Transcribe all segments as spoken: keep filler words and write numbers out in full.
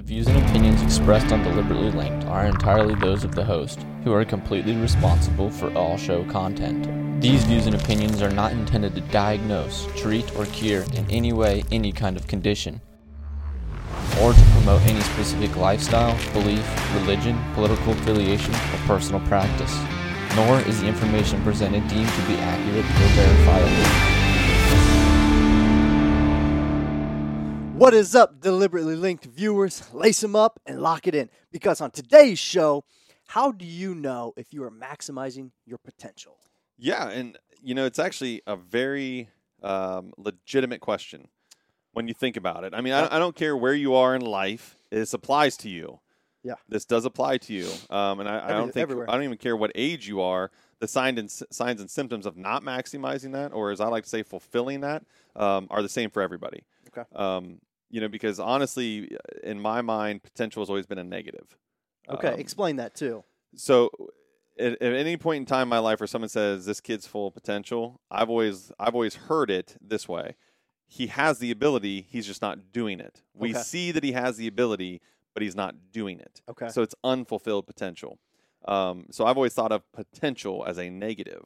The views and opinions expressed on Deliberately Linked are entirely those of the host, who are completely responsible for all show content. These views and opinions are not intended to diagnose, treat, or cure in any way any kind of condition, or to promote any specific lifestyle, belief, religion, political affiliation, or personal practice. Nor is the information presented deemed to be accurate or verifiable. What is up, Deliberately Linked viewers? Lace them up and lock it in, because on today's show, how do you know if you are maximizing your potential? Yeah, and you know, it's actually a very um, legitimate question when you think about it. I mean, yeah. I, I don't care where you are in life; this applies to you. Yeah, this does apply to you, um, and I, I Every, don't think everywhere. I don't even care what age you are. The signs and signs and symptoms of not maximizing that, or as I like to say, fulfilling that, um, are the same for everybody. Okay. Um, You know, because honestly, in my mind, potential has always been a negative. Okay, um, explain that too. So, at, at any point in time in my life where someone says this kid's full of potential, I've always I've always heard it this way: he has the ability, he's just not doing it. We okay. see that he has the ability, but he's not doing it. Okay, so it's unfulfilled potential. Um, so I've always thought of potential as a negative.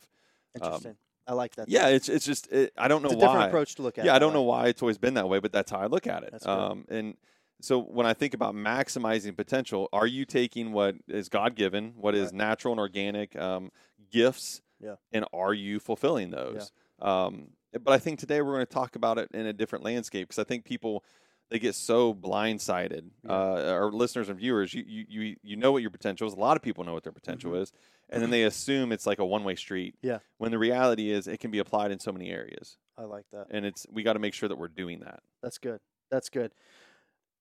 Interesting. Um, I like that. Yeah, it's it's just, it, I don't know why. It's a different approach to look at. Yeah, I don't know why it's always been that way, but that's how I look at it. Um, and so when I think about maximizing potential, are you taking what is God-given, what is natural and organic um, gifts, yeah. and are you fulfilling those? Yeah. Um, but I think today we're going to talk about it in a different landscape, because I think people, they get so blindsided. Yeah. Uh, our listeners and viewers, you, you you you know what your potential is. A lot of people know what their potential mm-hmm. is. And then they assume it's like a one-way street. Yeah. When the reality is, it can be applied in so many areas. I like that. And it's we got to make sure that we're doing that. That's good. That's good.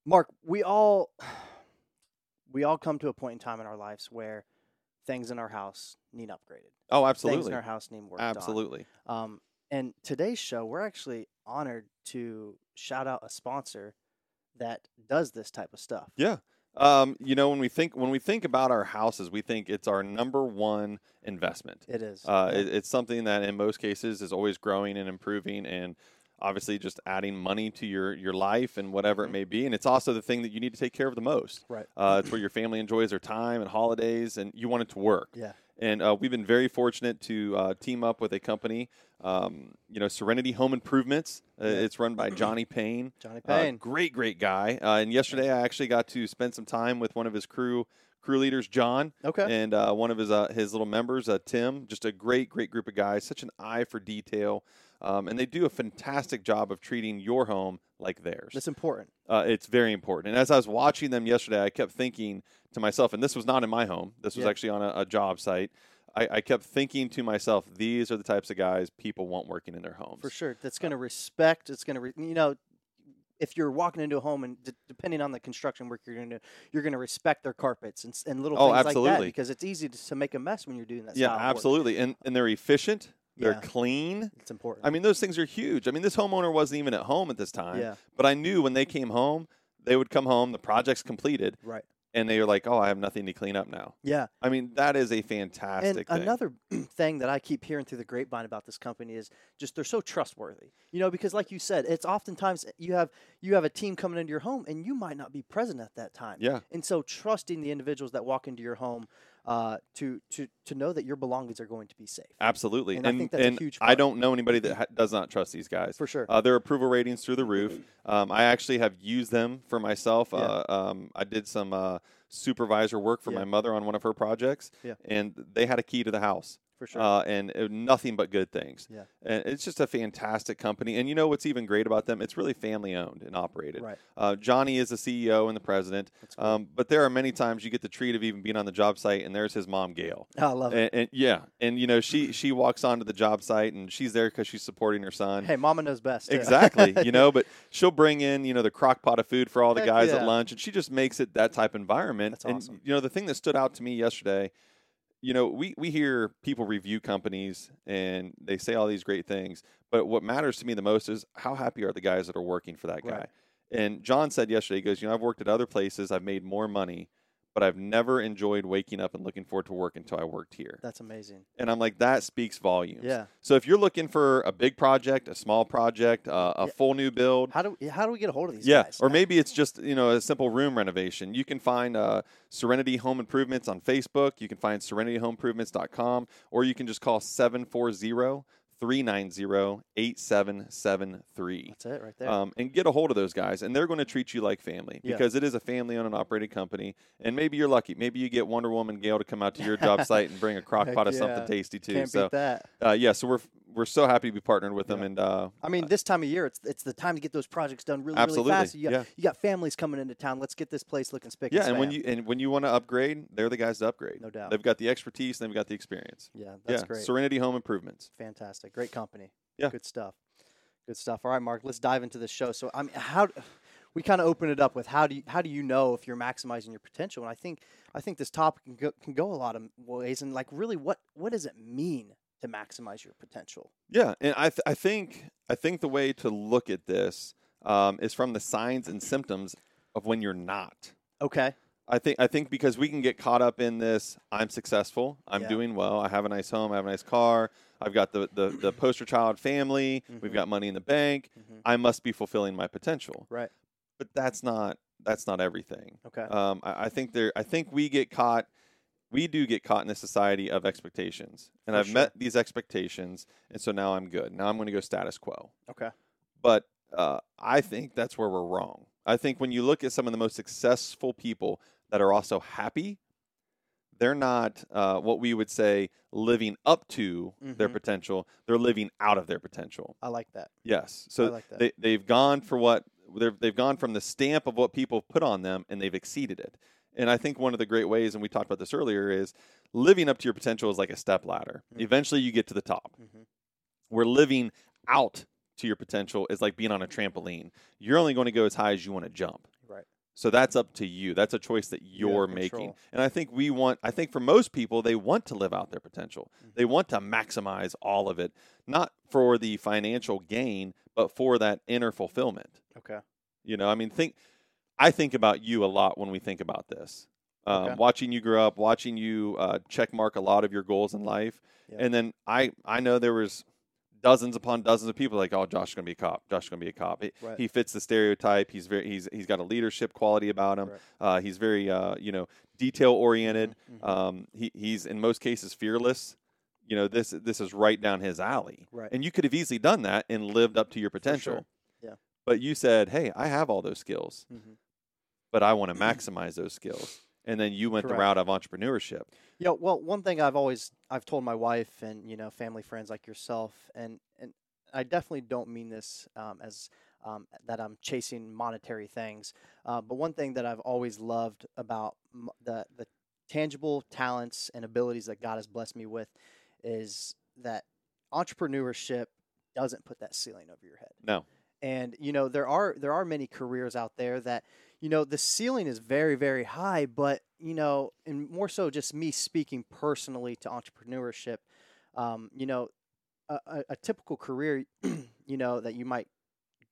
Mark, we all we all come to a point in time in our lives where things in our house need upgraded. Oh, absolutely. Things in our house need worked absolutely. on. Absolutely. Um, and today's show, we're actually honored to shout out a sponsor that does this type of stuff. Yeah. Um, you know, when we think when we think about our houses, we think it's our number one investment. It is. Uh, it, it's something that in most cases is always growing and improving, and obviously just adding money to your, your life and whatever it may be. And it's also the thing that you need to take care of the most. Right. Uh, it's where your family enjoys their time and holidays, and you want it to work. Yeah. And uh, we've been very fortunate to uh, team up with a company, um, you know, Serenity Home Improvements. Uh, yeah. It's run by Johnny Payne. Johnny Payne. Uh, great, great guy. Uh, and yesterday I actually got to spend some time with one of his crew crew leaders, John. Okay. And uh, one of his uh, his little members, uh, Tim. Just a great, great group of guys. Such an eye for detail. Um, and they do a fantastic job of treating your home like theirs. That's important. Uh, it's very important. And as I was watching them yesterday, I kept thinking to myself, and this was not in my home. This was yeah. actually on a, a job site. I, I kept thinking to myself, these are the types of guys people want working in their homes. For sure. That's going to uh, respect. It's going to, re- you know, if you're walking into a home and d- depending on the construction work you're going to do, you're going to respect their carpets and, and little oh, things absolutely. like that. Because it's easy to, to make a mess when you're doing that. Yeah, style absolutely. And, and they're efficient. They're yeah. clean. It's important. I mean, those things are huge. I mean, this homeowner wasn't even at home at this time. Yeah. But I knew when they came home, they would come home, the project's completed. Right. And they were like, oh, I have nothing to clean up now. Yeah. I mean, that is a fantastic and thing. Another thing that I keep hearing through the grapevine about this company is just they're so trustworthy. You know, because like you said, it's oftentimes you have you have a team coming into your home and you might not be present at that time. Yeah. And so trusting the individuals that walk into your home uh, to, to, to know that your belongings are going to be safe. Absolutely. And, and I think that's and a huge part. I don't know anybody that ha- does not trust these guys. For sure. Uh, their approval ratings through the roof. Um, I actually have used them for myself. Yeah. Uh, um, I did some uh, supervisor work for yeah. my mother on one of her projects. Yeah. And they had a key to the house. For sure. Uh, and it, nothing but good things. Yeah. And it's just a fantastic company. And you know what's even great about them? It's really family owned and operated. Right. Uh, Johnny is the C E O and the president. That's cool. Um, but there are many times you get the treat of even being on the job site, and there's his mom, Gail. Oh, I love and, it. And yeah. And, you know, she, she walks onto the job site, and she's there because she's supporting her son. Hey, mama knows best. Too. Exactly. You know, but she'll bring in, you know, the crock pot of food for all the guys yeah. at lunch, and she just makes it that type of environment. That's awesome. And, you know, the thing that stood out to me yesterday, you know, we, we hear people review companies and they say all these great things, but what matters to me the most is how happy are the guys that are working for that guy. Right. And John said yesterday, he goes, you know, I've worked at other places. I've made more money, but I've never enjoyed waking up and looking forward to work until I worked here. That's amazing. And I'm like, that speaks volumes. Yeah. So if you're looking for a big project, a small project, uh, a yeah. full new build. How do, how do we get a hold of these yeah. guys? Or maybe it's just, you know, a simple room renovation. You can find uh, Serenity Home Improvements on Facebook. You can find serenity home improvements dot com, or you can just call seven four zero, three nine zero, eight seven seven three. That's it right there. Um, and get a hold of those guys, and they're going to treat you like family because yeah. it is a family-owned and operated company. And maybe you're lucky. Maybe you get Wonder Woman Gail to come out to your job site and bring a crock pot yeah. of something tasty too. Can't so beat that. Uh, yeah, so we're we're so happy to be partnered with them. Yeah. And uh, I mean, this time of year, it's it's the time to get those projects done really absolutely. really fast. You got, yeah. you got families coming into town. Let's get this place looking spick. Yeah, and, and when you and when you want to upgrade, they're the guys to upgrade. No doubt. They've got the expertise and they've got the experience. Yeah, that's yeah. great. Serenity Home Improvements. Fantastic. Great company. Yeah. Good stuff. Good stuff. All right, Mark, let's dive into this show. So I mean, how we kind of open it up with how do you, how do you know if you're maximizing your potential? And I think I think this topic can go, can go a lot of ways. And like, really, what what does it mean to maximize your potential? Yeah, and I th- I think I think the way to look at this um, is from the signs and symptoms of when you're not. Okay. I think I think because we can get caught up in this, I'm successful, I'm yeah. doing well, I have a nice home, I have a nice car, I've got the, the, the poster child family, mm-hmm. we've got money in the bank, mm-hmm. I must be fulfilling my potential. Right. But that's not that's not everything. Okay. Um I, I think there I think we get caught we do get caught in a society of expectations. And For I've sure. met these expectations, and so now I'm good. Now I'm gonna go status quo. Okay. But uh, I think that's where we're wrong. I think when you look at some of the most successful people that are also happy, they're not uh, what we would say living up to mm-hmm. their potential. They're living out of their potential. I like that. Yes. So I like that. They, they've gone for what they've gone from the stamp of what people put on them, and they've exceeded it. And I think one of the great ways, and we talked about this earlier, is living up to your potential is like a step ladder. Mm-hmm. Eventually, you get to the top. Mm-hmm. We're living out to your potential is like being on a trampoline. You're only going to go as high as you want to jump. Right. So that's up to you. That's a choice that you're yeah, making. And I think we want, I think for most people, they want to live out their potential. Mm-hmm. They want to maximize all of it, not for the financial gain, but for that inner fulfillment. Okay. You know, I mean, think, I think about you a lot when we think about this. Um, okay. Watching you grow up, watching you uh, check mark a lot of your goals in life. Yeah. And then I, I know there was dozens upon dozens of people like, oh, Josh is going to be a cop. Josh is going to be a cop. He, right. he fits the stereotype. He's very he's he's got a leadership quality about him. Right. Uh, he's very uh, you know detail oriented. Mm-hmm. Um, he he's in most cases fearless. You know this this is right down his alley. Right. And you could have easily done that and lived up to your potential. Sure. Yeah. But you said, hey, I have all those skills, mm-hmm. but I want to maximize those skills. And then you went Correct. the route of entrepreneurship. Yeah, well, one thing I've always I've told my wife and you know family friends like yourself, and, and I definitely don't mean this um, as um, that I'm chasing monetary things, uh, but one thing that I've always loved about m- the the tangible talents and abilities that God has blessed me with is that entrepreneurship doesn't put that ceiling over your head. No. And you know there are there are many careers out there that. You know, the ceiling is very, very high, but, you know, and more so just me speaking personally to entrepreneurship, um, you know, a, a, a typical career, you know, that you might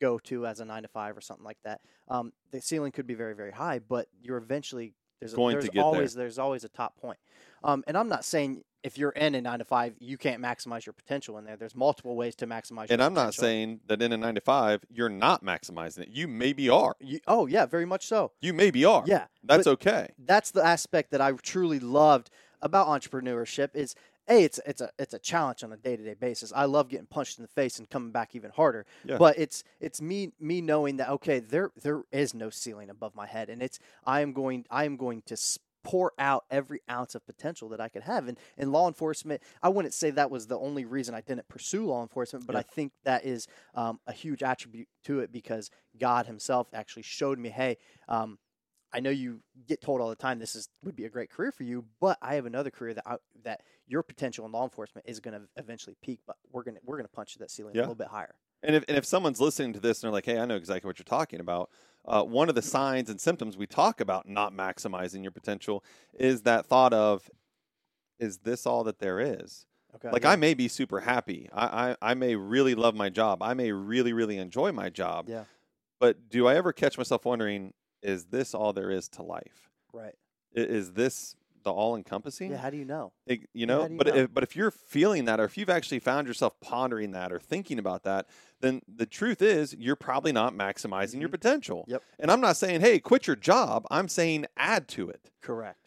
go to as a nine to five or something like that, um, the ceiling could be very, very high, but you're eventually, there's, a, Going there's to get always, there. there's always a top point. Um, and I'm not saying if you're in a nine to five, you can't maximize your potential in there. There's multiple ways to maximize your and potential. And I'm not saying that in a nine to five, you're not maximizing it. You maybe are. You, oh, yeah, very much so. You maybe are. Yeah. That's okay. That's the aspect that I truly loved about entrepreneurship is, A, it's it's a it's a challenge on a day-to-day basis. I love getting punched in the face and coming back even harder. Yeah. But it's it's me me knowing that, okay, there there is no ceiling above my head. And it's I am going I am going to sp- pour out every ounce of potential that I could have. And in law enforcement, I wouldn't say that was the only reason I didn't pursue law enforcement, but yeah. I think that is um, a huge attribute to it because God himself actually showed me, hey, um, I know you get told all the time this is would be a great career for you, but I have another career that I, that your potential in law enforcement is going to eventually peak, but we're going to we're going to punch that ceiling yeah. a little bit higher. And if and if someone's listening to this and they're like, hey, I know exactly what you're talking about, uh, one of the signs and symptoms we talk about not maximizing your potential is that thought of, is this all that there is? Okay, like, yeah. I may be super happy. I, I, I may really love my job. I may really, really enjoy my job. Yeah. But do I ever catch myself wondering, is this all there is to life? Right. is this the all-encompassing? Yeah, how do you know? It, you know, you but know? If, but if you're feeling that, or if you've actually found yourself pondering that or thinking about that, then the truth is you're probably not maximizing mm-hmm. your potential. Yep. And I'm not saying, hey, quit your job. I'm saying add to it. Correct.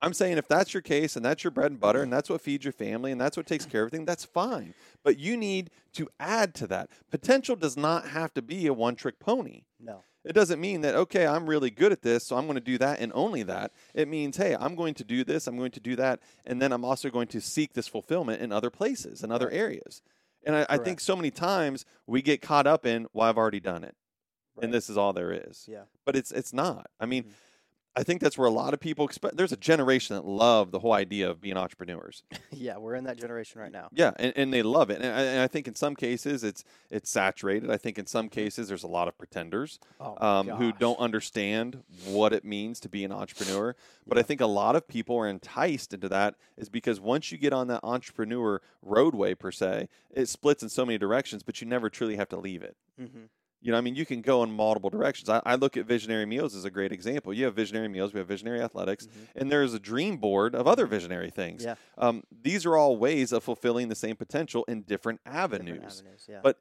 I'm saying if that's your case and that's your bread and butter and that's what feeds your family and that's what takes care of everything, that's fine. But you need to add to that. Potential does not have to be a one-trick pony. No. It doesn't mean that, okay, I'm really good at this, so I'm going to do that and only that. It means, hey, I'm going to do this, I'm going to do that, and then I'm also going to seek this fulfillment in other places, in other areas. And I, I think so many times we get caught up in, well, I've already done it, right. and this is all there is. Yeah. But it's it's not. I mean, mm-hmm. I think that's where a lot of people expect. There's a generation that love the whole idea of being entrepreneurs. Yeah, we're in that generation right now. Yeah, and, and they love it. And I, and I think in some cases it's it's saturated. I think in some cases there's a lot of pretenders oh um, who don't understand what it means to be an entrepreneur. But yeah. I think a lot of people are enticed into that is because once you get on that entrepreneur roadway, per se, it splits in so many directions, but you never truly have to leave it. Mm-hmm. You know, I mean, you can go in multiple directions. I, I look at Visionary Meals as a great example. You have Visionary Meals, we have Visionary Athletics, mm-hmm. and there is a dream board of other visionary things. Yeah. Um, these are all ways of fulfilling the same potential in different avenues. Different avenues yeah. But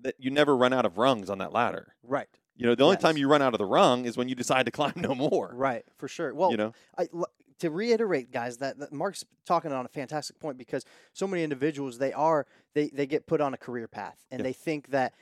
that you never run out of rungs on that ladder. Right. You know, the only yes. time you run out of the rung is when you decide to climb no more. Right, for sure. Well, you know? I, to reiterate, guys, that, that Mark's talking on a fantastic point because so many individuals, they are, they, they get put on a career path, and yeah. they think that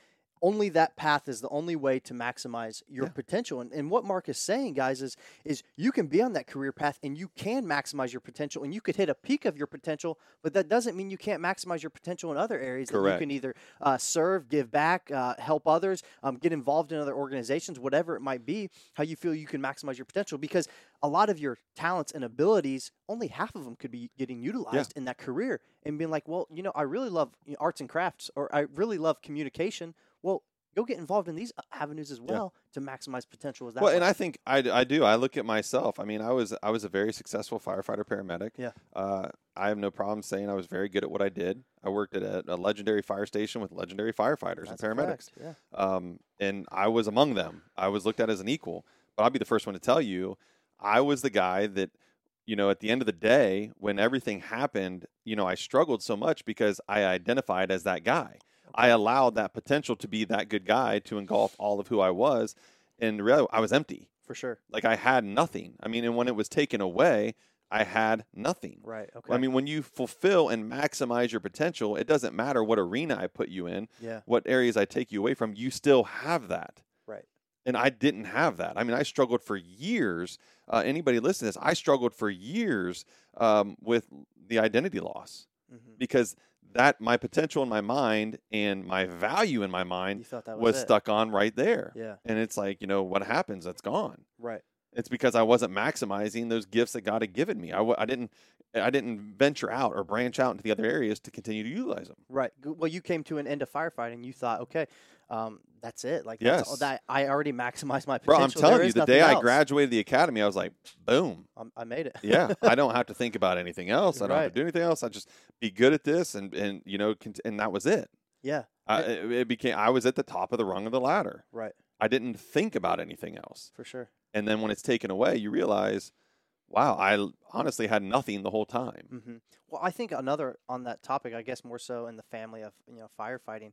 only that path is the only way to maximize your yeah. potential. And, and what Mark is saying, guys, is is you can be on that career path and you can maximize your potential and you could hit a peak of your potential, but that doesn't mean you can't maximize your potential in other areas. Correct. That you can either uh, serve, give back, uh, help others, um, get involved in other organizations, whatever it might be, how you feel you can maximize your potential. Because a lot of your talents and abilities, only half of them could be getting utilized yeah. in that career and being like, well, you know, I really love you know, arts and crafts, or I really love communication. Well, go get involved in these avenues as well yeah. to maximize potential. Is that well, way. And I think I, I do. I look at myself. I mean, I was I was a very successful firefighter paramedic. Yeah. Uh, I have no problem saying I was very good at what I did. I worked at a, a legendary fire station with legendary firefighters That's and paramedics. Yeah. Um, and I was among them. I was looked at as an equal. But I'll be the first one to tell you, I was the guy that, you know, at the end of the day, when everything happened, you know, I struggled so much because I identified as that guy. I allowed that potential to be that good guy to engulf all of who I was. And really, I was empty. For sure. Like, I had nothing. I mean, and when it was taken away, I had nothing. Right. Okay. I mean, when you fulfill and maximize your potential, it doesn't matter what arena I put you in, yeah. what areas I take you away from, you still have that. Right. And I didn't have that. I mean, I struggled for years. Uh, anybody listening to this, I struggled for years um, with the identity loss mm-hmm. because that my potential in my mind and my value in my mind was, was stuck on right there. Yeah. And it's like, you know, what happens? That's gone. Right. It's because I wasn't maximizing those gifts that God had given me. I, w- I didn't I didn't venture out or branch out into the other areas to continue to utilize them. Right. Well, you came to an end of firefighting. You thought, okay, um, that's it. Like, yes. that's all that, I already maximized my potential. Bro, I'm telling there you, the day else. I graduated the academy, I was like, boom. I'm, I made it. yeah. I don't have to think about anything else. I don't right. have to do anything else. I just be good at this. And, and you know, cont- and that was it. Yeah. I, it, it became, I was at the top of the rung of the ladder. Right. I didn't think about anything else. For sure. And then when it's taken away, you realize, wow, I honestly had nothing the whole time. Mm-hmm. Well, I think another on that topic, I guess more so in the family of you know firefighting,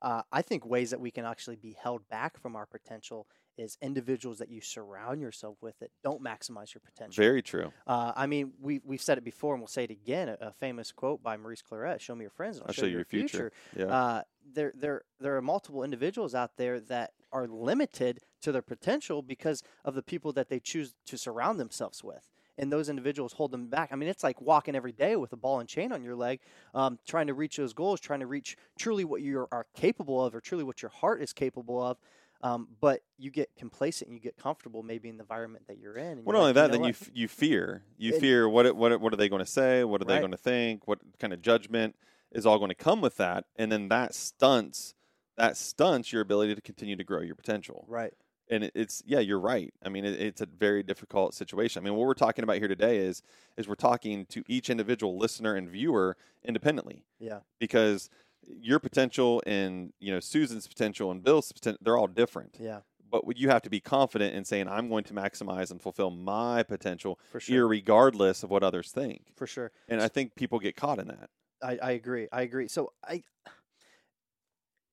uh, I think ways that we can actually be held back from our potential is individuals that you surround yourself with that don't maximize your potential. Very true. Uh, I mean, we, we've said it before, and we'll say it again, a, a famous quote by Maurice Claret, show me your friends, and I'll, I'll show, show you your future. future. Yeah. Uh, there, there, there are multiple individuals out there that are limited to their potential because of the people that they choose to surround themselves with. And those individuals hold them back. I mean, it's like walking every day with a ball and chain on your leg, um, trying to reach those goals, trying to reach truly what you are capable of or truly what your heart is capable of. Um, but you get complacent and you get comfortable maybe in the environment that you're in. And well, not only like, that, you know then what? you f- you fear. You it, fear what it, what it, what are they going to say? What are right. they going to think? What kind of judgment is all going to come with that? And then that stunts that stunts your ability to continue to grow your potential. Right. And it, it's yeah, you're right. I mean, it, it's a very difficult situation. I mean, what we're talking about here today is is we're talking to each individual listener and viewer independently. Yeah. Because your potential and, you know, Susan's potential and Bill's potential, they're all different. Yeah. But would you have to be confident in saying, I'm going to maximize and fulfill my potential, for sure, irregardless of what others think. For sure. And I think people get caught in that. I, I agree. I agree. So I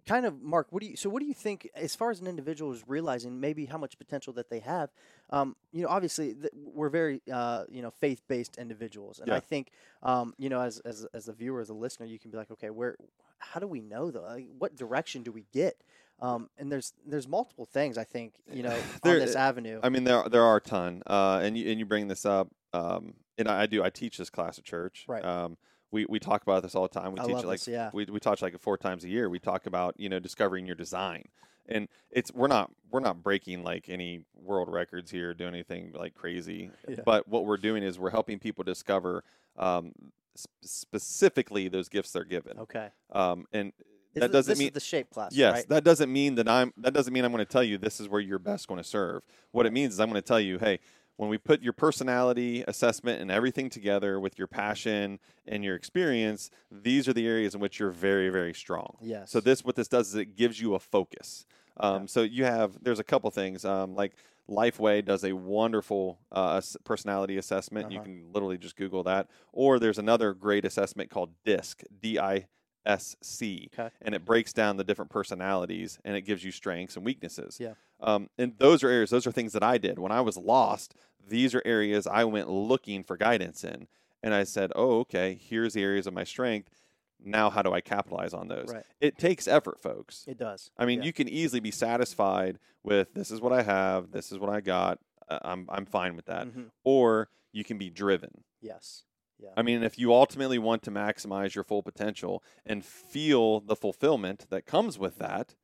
kind of, Mark, what do you, so what do you think as far as an individual is realizing maybe how much potential that they have? Um, you know, obviously th- we're very, uh, you know, faith-based individuals. And yeah. I think, um, you know, as, as, as a viewer, as a listener, you can be like, okay, where, how do we know though? Like, what direction do we get? Um, and there's there's multiple things, I think, you know, there, on this avenue. I mean, there there are a ton. Uh, and, you, and you bring this up. Um, and I, I do. I teach this class at church. Right. Um, we, we talk about this all the time. We I teach love it like this, yeah. we we teach like four times a year. We talk about, you know, discovering your design. And it's we're not we're not breaking like any world records here, doing anything like crazy. Yeah. But what we're doing is we're helping people discover um, sp- specifically those gifts they're given. Okay. Um, and that doesn't this mean is the shape class. Yes, right? that doesn't mean that I'm. That doesn't mean I'm going to tell you this is where you're best going to serve. What it means is I'm going to tell you, hey, when we put your personality assessment and everything together with your passion and your experience, these are the areas in which you're very, very strong. Yes. So this, what this does is it gives you a focus. Um, yeah. So you have there's a couple things um, like Lifeway does a wonderful uh, personality assessment. Uh-huh. You can literally just Google that. Or there's another great assessment called DISC. D I S C Okay. And it breaks down the different personalities and it gives you strengths and weaknesses. Yeah. Um, and those are areas, those are things that I did when I was lost. These are areas I went looking for guidance in. And I said, oh, okay, here's the areas of my strength. Now, how do I capitalize on those? Right. It takes effort, folks. It does. I mean, yeah. you can easily be satisfied with this is what I have. This is what I got. Uh, I'm, I'm fine with that. Mm-hmm. Or you can be driven. Yes. Yeah. I mean, if you ultimately want to maximize your full potential and feel the fulfillment that comes with that,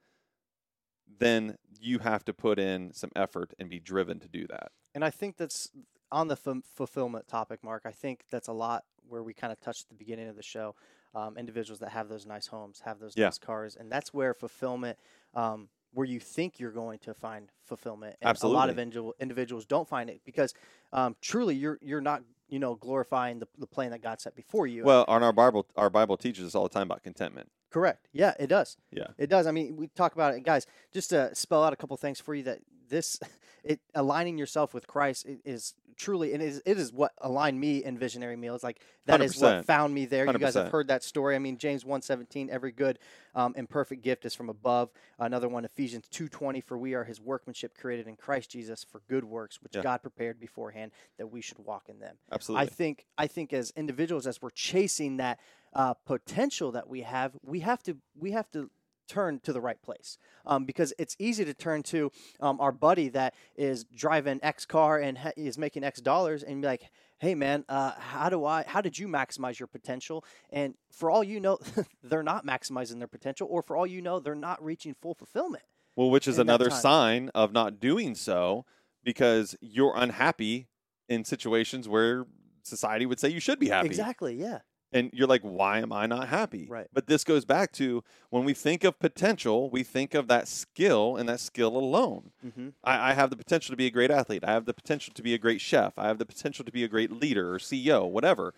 then you have to put in some effort and be driven to do that. And I think that's on the f- fulfillment topic, Mark. I think that's a lot where we kind of touched at the beginning of the show. Um, individuals that have those nice homes, have those yeah. nice cars, and that's where fulfillment um, – where you think you're going to find fulfillment. And Absolutely. a lot of individual, individuals don't find it because um, truly you're you're not, you know, glorifying the, the plan that God set before you. Well, on our Bible, our Bible teaches us all the time about contentment. Correct. Yeah, it does. Yeah, it does. I mean, we talk about it. Guys, just to spell out a couple things for you that this, it aligning yourself with Christ is truly, and it is, it is what aligned me in Visionary Meals. Like that one hundred percent is what found me there. one hundred percent You guys have heard that story. I mean, James one seventeen every good um, and perfect gift is from above. Another one, Ephesians two twenty for we are his workmanship created in Christ Jesus for good works, which yeah. God prepared beforehand that we should walk in them. Absolutely. I think, I think as individuals, as we're chasing that, Uh, potential that we have, we have to we have to turn to the right place um, because it's easy to turn to um, our buddy that is driving X car and ha- is making X dollars and be like, hey man, uh, how do I? How did you maximize your potential? And for all you know, they're not maximizing their potential, or for all you know, they're not reaching full fulfillment. Well, which is another sign of not doing so because you're unhappy in situations where society would say you should be happy. Exactly. Yeah. And you're like, why am I not happy? Right. But this goes back to when we think of potential, we think of that skill and that skill alone. Mm-hmm. I, I have the potential to be a great athlete. I have the potential to be a great chef. I have the potential to be a great leader or C E O, whatever.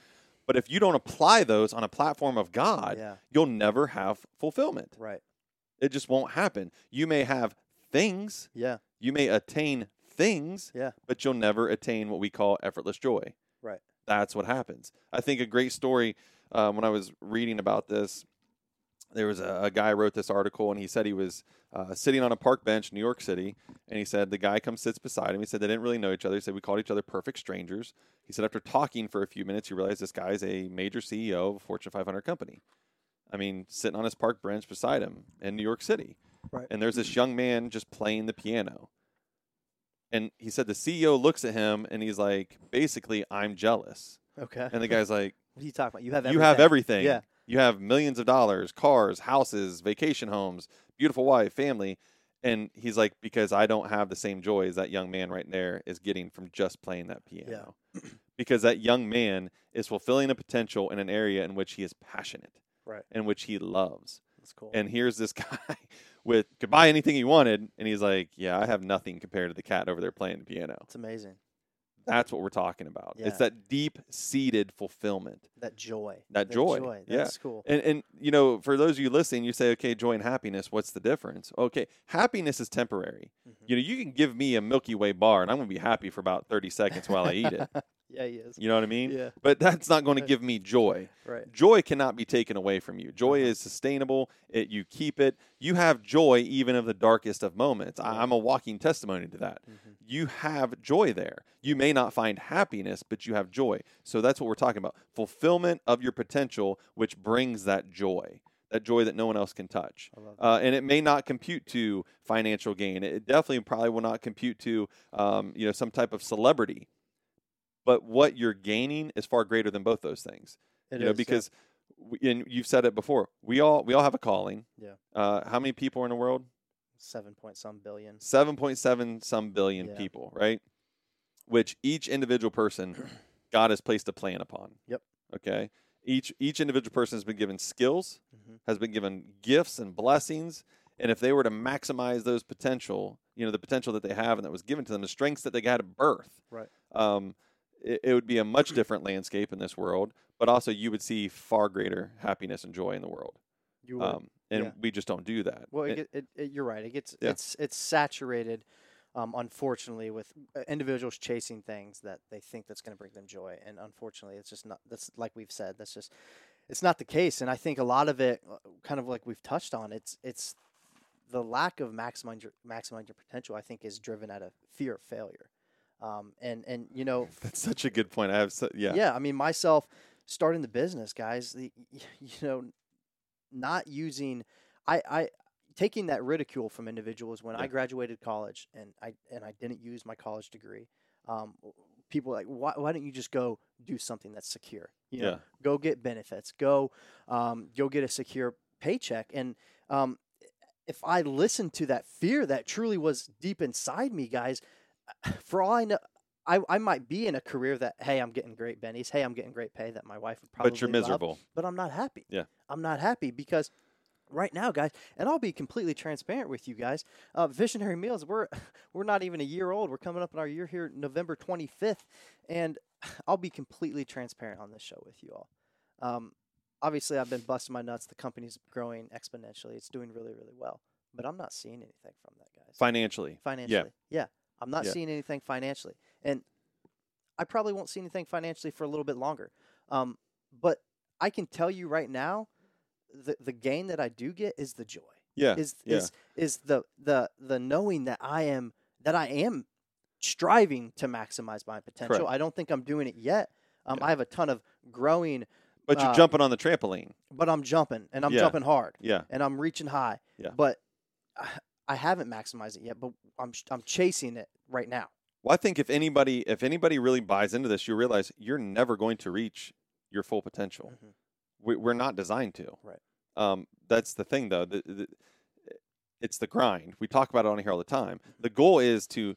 But if you don't apply those on a platform of God, yeah. you'll never have fulfillment. Right. It just won't happen. You may have things. Yeah. You may attain things. Yeah. But you'll never attain what we call effortless joy. Right. That's what happens. I think a great story, um, when I was reading about this, there was a, a guy wrote this article, and he said he was uh, sitting on a park bench in New York City, and he said the guy comes sits beside him. He said they didn't really know each other. He said we called each other perfect strangers. He said after talking for a few minutes, he realized this guy's a major C E O of a Fortune five hundred company. I mean, sitting on his park bench beside him in New York City. Right. And there's this young man just playing the piano. And he said the C E O looks at him and he's like, basically, I'm jealous. Okay. And the guy's like, what are you talking about? You have everything. You have everything. Yeah. You have millions of dollars, cars, houses, vacation homes, beautiful wife, family. And he's like, because I don't have the same joy as that young man right there is getting from just playing that piano. Yeah. Because that young man is fulfilling a potential in an area in which he is passionate. Right. In which he loves. That's cool. And here's this guy with could buy anything he wanted, and he's like, yeah, I have nothing compared to the cat over there playing the piano. It's amazing. That's what we're talking about. Yeah. It's that deep-seated fulfillment. That joy. That, that joy. joy. That's yeah. cool. And, and, you know, for those of you listening, you say, okay, joy and happiness, what's the difference? Okay, happiness is temporary. Mm-hmm. You know, you can give me a Milky Way bar, and I'm going to be happy for about thirty seconds while I eat it. Yeah, he is. You know what I mean? Yeah. But that's not going to give me joy. Right. Joy cannot be taken away from you. Joy is sustainable. It, you keep it. You have joy even in the darkest of moments. Mm-hmm. I, I'm a walking testimony to that. Mm-hmm. You have joy there. You may not find happiness, but you have joy. So that's what we're talking about. Fulfillment of your potential, which brings that joy. That joy that no one else can touch. Uh, and it may not compute to financial gain. It definitely probably will not compute to um, you know, some type of celebrity. But what you're gaining is far greater than both those things. It you know, is, because, yeah. we, and you've said it before, we all we all have a calling. Yeah. Uh, how many people are in the world? Seven point some billion. Seven point seven some billion yeah. people, right? Which each individual person, God has placed a plan upon. Yep. Okay. Each each individual person has been given skills, mm-hmm. has been given gifts and blessings, and if they were to maximize those potential, you know, the potential that they have and that was given to them, the strengths that they got at birth, right? Um. It would be a much different landscape in this world, but also you would see far greater happiness and joy in the world. You would. Um, and yeah. we just don't do that. Well, it, it, it, it, you're right. It gets yeah. it's it's saturated, um, unfortunately, with individuals chasing things that they think that's going to bring them joy, and unfortunately, it's just not. That's like we've said. That's just it's not the case. And I think a lot of it, kind of like we've touched on, it's it's the lack of maximizing your, maximizing your potential. I think is driven out of fear of failure. Um, and, and, you know, that's such a good point. I have, so, yeah. Yeah. I mean, myself starting the business, guys, the, you know, not using, I, I, taking that ridicule from individuals when yeah. I graduated college and I, and I didn't use my college degree. Um, people were like, why, why don't you just go do something that's secure? You know, yeah. go get benefits, go, um, go get a secure paycheck. And, um, if I listened to that fear that truly was deep inside me, guys, for all I know, I, I might be in a career that, hey, I'm getting great bennies. Hey, I'm getting great pay that my wife would probably But you're love, miserable. But I'm not happy. Yeah. I'm not happy because right now, guys, and I'll be completely transparent with you guys, uh, Visionary Meals, we're we're not even a year old. We're coming up in our year here November twenty-fifth, and I'll be completely transparent on this show with you all. Um, obviously, I've been busting my nuts. The company's growing exponentially. It's doing really, really well. But I'm not seeing anything from that, guys. Financially. Financially. Yeah. yeah. I'm not yeah. seeing anything financially, and I probably won't see anything financially for a little bit longer. Um, but I can tell you right now, the the gain that I do get is the joy. Yeah, is yeah. is is the the the knowing that I am that I am striving to maximize my potential. Correct. I don't think I'm doing it yet. Um, yeah. I have a ton of growing. But you're uh, jumping on the trampoline. But I'm jumping, and I'm yeah. jumping hard. Yeah, and I'm reaching high. Yeah, but. I, I haven't maximized it yet, but I'm I'm chasing it right now. Well, I think if anybody if anybody really buys into this, you realize you're never going to reach your full potential. Mm-hmm. We, we're not designed to. Right. Um, that's the thing, though. The, the, it's the grind. We talk about it on here all the time. The goal is to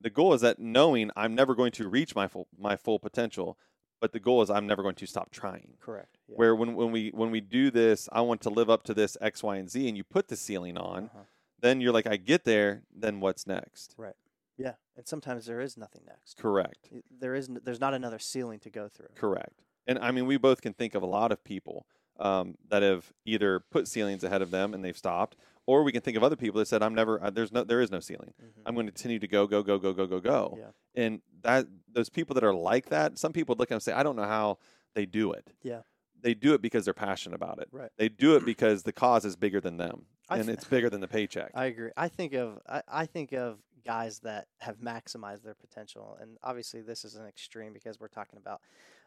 the goal is that knowing I'm never going to reach my full my full potential, but the goal is I'm never going to stop trying. Correct. Yeah. Where when when we when we do this, I want to live up to this X, Y, and Z, and you put the ceiling on. Uh-huh. Then you're like, I get there, then what's next? Right. Yeah. And sometimes there is nothing next. Correct. There is, n- there's not another ceiling to go through. Correct. And, I mean, we both can think of a lot of people um, that have either put ceilings ahead of them and they've stopped, or we can think of other people that said, I'm never, uh, there's no, there is no ceiling. Mm-hmm. I'm going to continue to go, go, go, go, go, go, go. Yeah. And that those people that are like that, some people look at them and say, I don't know how they do it. Yeah. They do it because they're passionate about it. Right. They do it because the cause is bigger than them. And it's bigger than the paycheck. I agree. I think of I, I think of guys that have maximized their potential, and obviously this is an extreme because we're talking about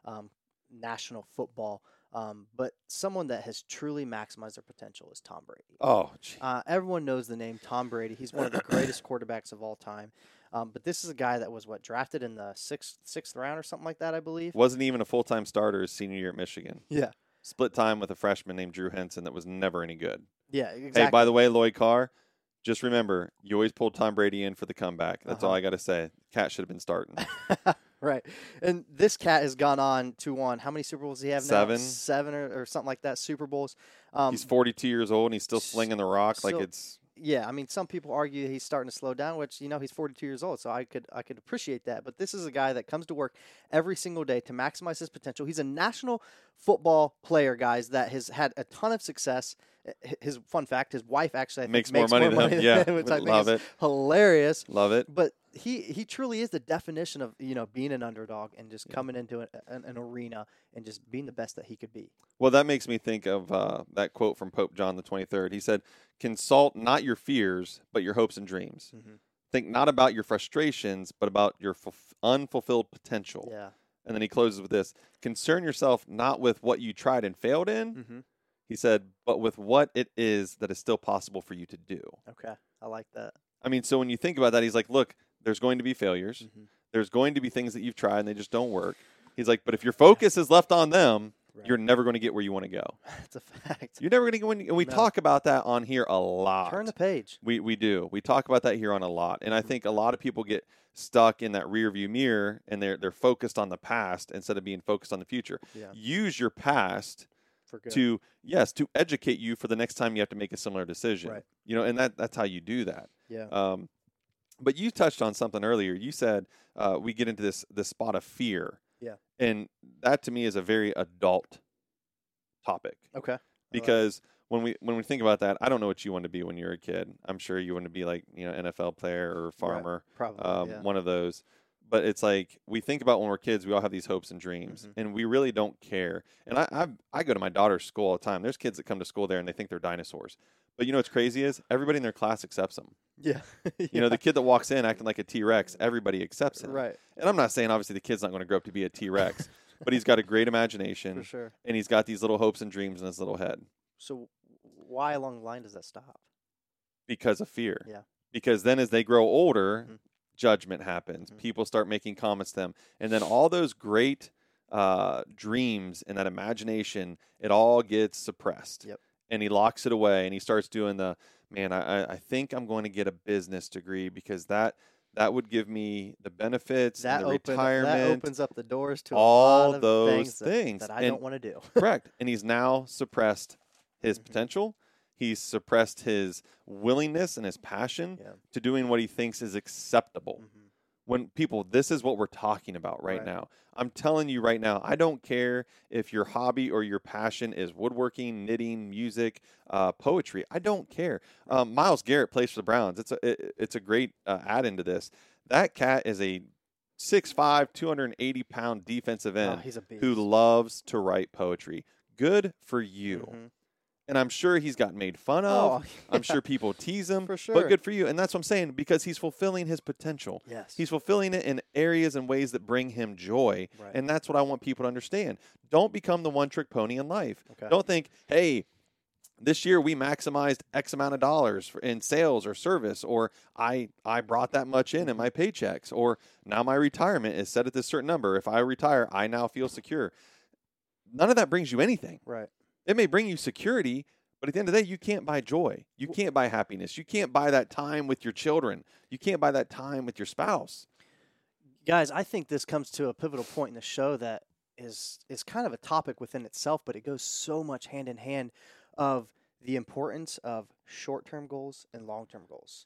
um, national football. Um, but someone that has truly maximized their potential is Tom Brady. Oh, uh, everyone knows the name Tom Brady. He's one of the greatest quarterbacks of all time. Um, but this is a guy that was, what, drafted in the sixth sixth round or something like that, I believe. Wasn't even a full-time starter his senior year at Michigan. Yeah. Split time with a freshman named Drew Henson that was never any good. Yeah, exactly. Hey, by the way, Lloyd Carr, just remember, you always pulled Tom Brady in for the comeback. That's uh-huh. all I got to say. Cat should have been starting. Right. And this cat has gone on to won. How many Super Bowls does he have Seven. now? Seven. Seven or, or something like that, Super Bowls. Um, he's forty-two years old, and he's still slinging the rock still, like it's – yeah, I mean, some people argue he's starting to slow down, which, you know, he's forty-two years old, so I could I could appreciate that. But this is a guy that comes to work every single day to maximize his potential. He's a national football player, guys, that has had a ton of success. His fun fact, his wife actually I makes, think, more, makes money more money than him. Yeah, than, which I love think is it. Hilarious. Love it. But he he truly is the definition of, you know, being an underdog and just yeah. coming into an, an, an arena and just being the best that he could be. Well, that makes me think of uh, that quote from Pope John the twenty-third. He said, "Consult not your fears, but your hopes and dreams. Mm-hmm. Think not about your frustrations, but about your f- unfulfilled potential." Yeah. And then he closes with this: "Concern yourself not with what you tried and failed in." Mm-hmm. He said, "but with what it is that is still possible for you to do." Okay, I like that. I mean, so when you think about that, he's like, look, there's going to be failures. Mm-hmm. There's going to be things that you've tried and they just don't work. He's like, but if your focus is left on them, right. you're never going to get where you want to go. That's a fact. You're never going to go in. And we no. talk about that on here a lot. Turn the page. We we do. We talk about that here on a lot. And I think a lot of people get stuck in that rearview mirror and they're they're focused on the past instead of being focused on the future. Yeah. Use your past to yes to educate you for the next time you have to make a similar decision. Right. You know, and that that's how you do that. Yeah. Um, but you touched on something earlier. You said uh, we get into this this spot of fear. Yeah. And that to me is a very adult topic. Okay. Because when we when we think about that, I don't know what you want to be when you're a kid. I'm sure you want to be like, you know, N F L player or farmer. Right. Probably. Um, yeah. One of those. But it's like we think about when we're kids, we all have these hopes and dreams, mm-hmm. and we really don't care. And I, I I go to my daughter's school all the time. There's kids that come to school there, and they think they're dinosaurs. But you know what's crazy is everybody in their class accepts them. Yeah. yeah. You know, the kid that walks in acting like a T-Rex, everybody accepts him. Right. And I'm not saying, obviously, the kid's not going to grow up to be a T-Rex, but he's got a great imagination. For sure. And he's got these little hopes and dreams in his little head. So why along the line does that stop? Because of fear. Yeah. Because then as they grow older— mm-hmm. judgment happens. Mm-hmm. People start making comments to them. And then all those great uh, dreams and that imagination, it all gets suppressed. Yep. And he locks it away and he starts doing the, man, I, I think I'm going to get a business degree because that that would give me the benefits, that and the open, retirement. That opens up the doors to all a lot of those things, things. That, that I and, don't want to do. Correct. And he's now suppressed his mm-hmm. potential. He's suppressed his willingness and his passion yeah. to doing what he thinks is acceptable. Mm-hmm. When people, this is what we're talking about right, right now. I'm telling you right now, I don't care if your hobby or your passion is woodworking, knitting, music, uh, poetry. I don't care. Um, Miles Garrett plays for the Browns. It's a, it, it's a great uh, add-in to this. That cat is a six five, two hundred eighty pound defensive end oh, he's a beast. Who loves to write poetry. Good for you. Mm-hmm. And I'm sure he's gotten made fun of. Oh, yeah. I'm sure people tease him. For sure. But good for you. And that's what I'm saying, because he's fulfilling his potential. Yes. He's fulfilling it in areas and ways that bring him joy. Right. And that's what I want people to understand. Don't become the one-trick pony in life. Okay. Don't think, hey, this year we maximized X amount of dollars in sales or service, or I, I brought that much in in my paychecks, or now my retirement is set at this certain number. If I retire, I now feel secure. None of that brings you anything. Right. It may bring you security, but at the end of the day, you can't buy joy. You can't buy happiness. You can't buy that time with your children. You can't buy that time with your spouse. Guys, I think this comes to a pivotal point in the show that is is kind of a topic within itself, but it goes so much hand in hand of the importance of short-term goals and long-term goals.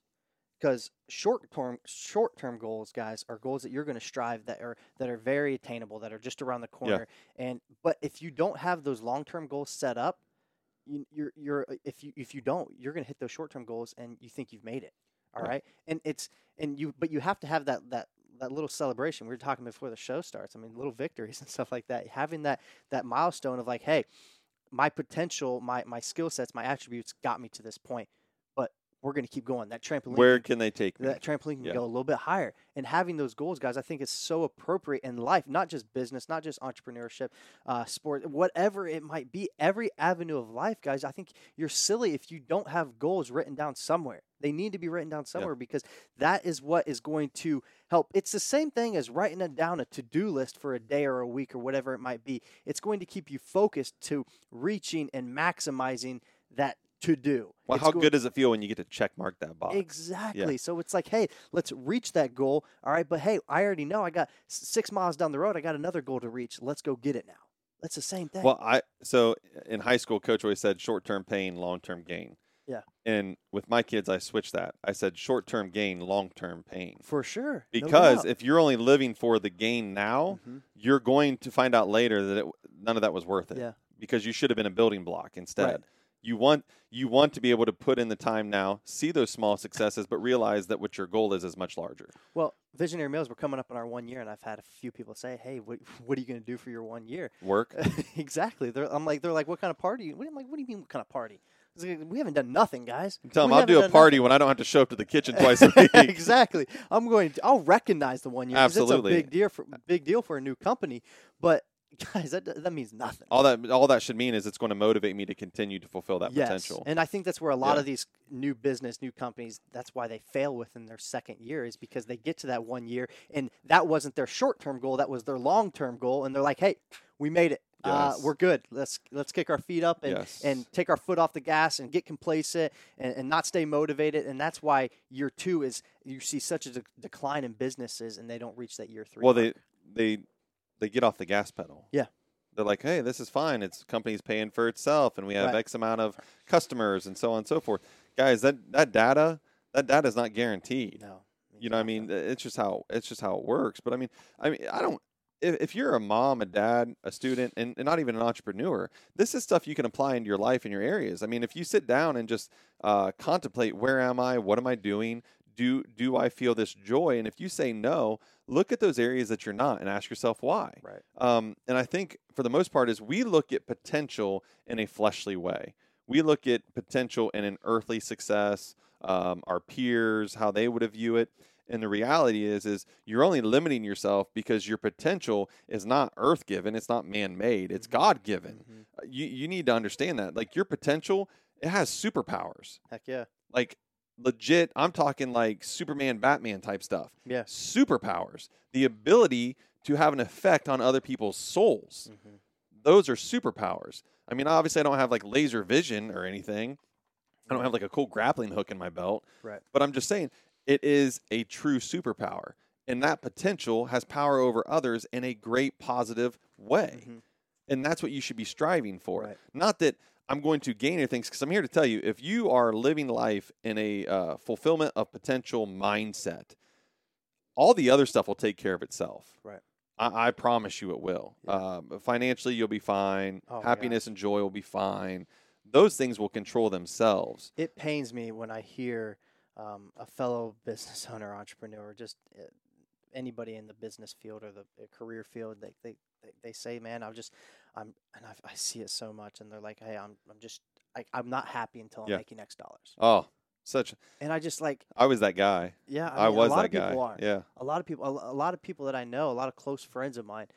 Because short-term short-term goals, guys, are goals that you're going to strive that are that are very attainable, that are just around the corner. Yeah. And but if you don't have those long-term goals set up, you, you're you're if you if you don't, you're going to hit those short-term goals and you think you've made it. All yeah. right, and it's and you but you have to have that that. That little celebration we were talking before the show starts. I mean, little victories and stuff like that. Having that that milestone of like, hey, my potential, my my skill sets, my attributes got me to this point. We're going to keep going. That trampoline. Where can they take me? That trampoline can yeah. go a little bit higher. And having those goals, guys, I think is so appropriate in life, not just business, not just entrepreneurship, uh, sport, whatever it might be, every avenue of life, guys. I think you're silly if you don't have goals written down somewhere. They need to be written down somewhere yeah. because that is what is going to help. It's the same thing as writing down a to-do list for a day or a week or whatever it might be. It's going to keep you focused to reaching and maximizing that to do. Well, it's how go- good does it feel when you get to check mark that box? Exactly. Yeah. So it's like, hey, let's reach that goal. All right. But hey, I already know I got six miles down the road. I got another goal to reach. Let's go get it now. That's the same thing. Well, I, so in high school, coach always said short-term pain, long-term gain. Yeah. And with my kids, I switched that. I said short-term gain, long-term pain. For sure. Because no if you're only living for the gain now, mm-hmm. you're going to find out later that it, none of that was worth it. Yeah. Because you should have been a building block instead. Right. You want you want to be able to put in the time now, see those small successes, but realize that what your goal is is much larger. Well, Visionary Meals, we're coming up on our one year, and I've had a few people say, "Hey, what, what are you going to do for your one year?" Work. Exactly. They're, I'm like, they're like, "What kind of party?" I'm like, "What do you mean, what kind of party?" We haven't done nothing, guys. Tell them I'll do a party nothing. when I don't have to show up to the kitchen twice a week. Exactly. I'm going to, I'll recognize the one year. Absolutely. It's a big deal for big deal for a new company, but. Guys, that that means nothing. All that all that should mean is it's going to motivate me to continue to fulfill that yes. potential. And I think that's where a lot yeah. of these new business, new companies, that's why they fail within their second year is because they get to that one year, and that wasn't their short-term goal. That was their long-term goal, and they're like, hey, we made it. Yes. Uh, we're good. Let's let's kick our feet up and, yes. and take our foot off the gas and get complacent and, and not stay motivated. And that's why year two is you see such a de- decline in businesses, and they don't reach that year three. Well, mark. they they – They get off the gas pedal. Yeah. They're like, hey, this is fine. It's company's paying for itself, and we have right. X amount of customers and so on and so forth. Guys, that, that data, that data is not guaranteed. No. You know what I mean? It's just how it's just how it works. But I mean, I mean, I don't if, if you're a mom, a dad, a student, and, and not even an entrepreneur, this is stuff you can apply into your life and your areas. I mean, if you sit down and just uh, contemplate where am I, what am I doing? Do do I feel this joy? And if you say no, look at those areas that you're not and ask yourself why. Right. Um, and I think for the most part is we look at potential in a fleshly way. We look at potential in an earthly success, um, our peers, how they would view it. And the reality is, is you're only limiting yourself because your potential is not earth-given. It's not man-made. It's mm-hmm. God-given. Mm-hmm. You you need to understand that. Like your potential, it has superpowers. Heck yeah. Like. Legit, I'm talking like Superman, Batman type stuff. Yeah. Superpowers. The ability to have an effect on other people's souls. Mm-hmm. Those are superpowers. I mean, obviously, I don't have like laser vision or anything. I don't have like a cool grappling hook in my belt. Right. But I'm just saying it is a true superpower. And that potential has power over others in a great positive way. Mm-hmm. And that's what you should be striving for. Right. Not that I'm going to gain anything because I'm here to tell you, if you are living life in a uh, fulfillment of potential mindset, all the other stuff will take care of itself. Right. I, I promise you it will. Yeah. Um, financially, you'll be fine. Oh, happiness yeah. and joy will be fine. Those things will control themselves. It pains me when I hear um, a fellow business owner, entrepreneur, just uh, anybody in the business field or the uh, career field, they, they They, they say, man, I'm just, I'm, and I've, I see it so much. And they're like, hey, I'm, I'm just, I, I'm not happy until I'm yeah. making X dollars. Oh, such. And I just like. I was that guy. Yeah. I, I mean, was that guy. A lot of people aren't. Yeah. A lot of people, a, a lot of people that I know, a lot of close friends of mine,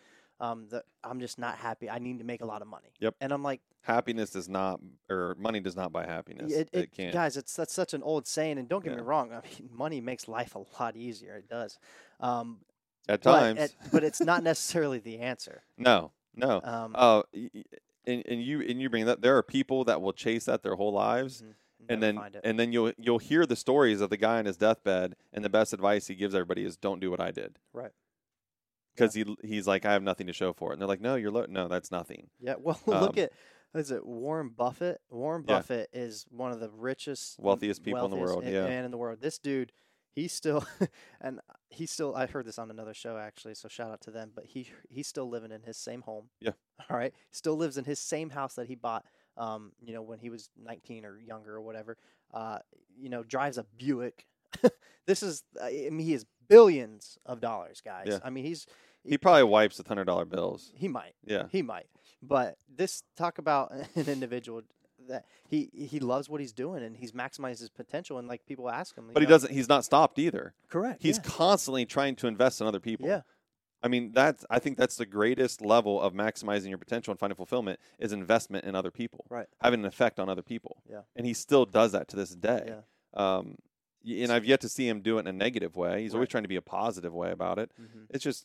um, that I'm just not happy. I need to make a lot of money. Yep. And I'm like. Happiness does not, or money does not buy happiness. It, it, it can't. Guys, it's that's such an old saying. And don't get yeah. me wrong. I mean, money makes life a lot easier. It does. Um, At times. But, at, but it's not necessarily the answer. No, no. Um, uh, and, and you and you bring that there are people that will chase that their whole lives. Mm-hmm. And then and then you'll you'll hear the stories of the guy on his deathbed. And the best advice he gives everybody is don't do what I did. Right. Because yeah. he he's like, I have nothing to show for it. And they're like, no, you're lo- no, that's nothing. Yeah. Well, um, look at. What is it? Warren Buffett. Warren Buffett yeah. is one of the richest, wealthiest people wealthiest in the world. Yeah. Man in the world. This dude. He's still, and he's still, I heard this on another show actually, so shout out to them, but he he's still living in his same home. Yeah. All right. Still lives in his same house that he bought, um, you know, when he was nineteen or younger or whatever, uh, you know, drives a Buick. This is, I mean, he has billions of dollars, guys. Yeah. I mean, he's. He, he probably wipes with one hundred dollar bills. He might. Yeah. He might. But this, talk about an individual. That he he loves what he's doing and he's maximized his potential and like people ask him, but know, he doesn't. He's not stopped either. Correct. He's yeah. constantly trying to invest in other people. Yeah. I mean that's I think that's the greatest level of maximizing your potential and finding fulfillment is investment in other people. Right. Having an effect on other people. Yeah. And he still does that to this day. Yeah. Um, and I've yet to see him do it in a negative way. He's right. always trying to be a positive way about it. Mm-hmm. It's just.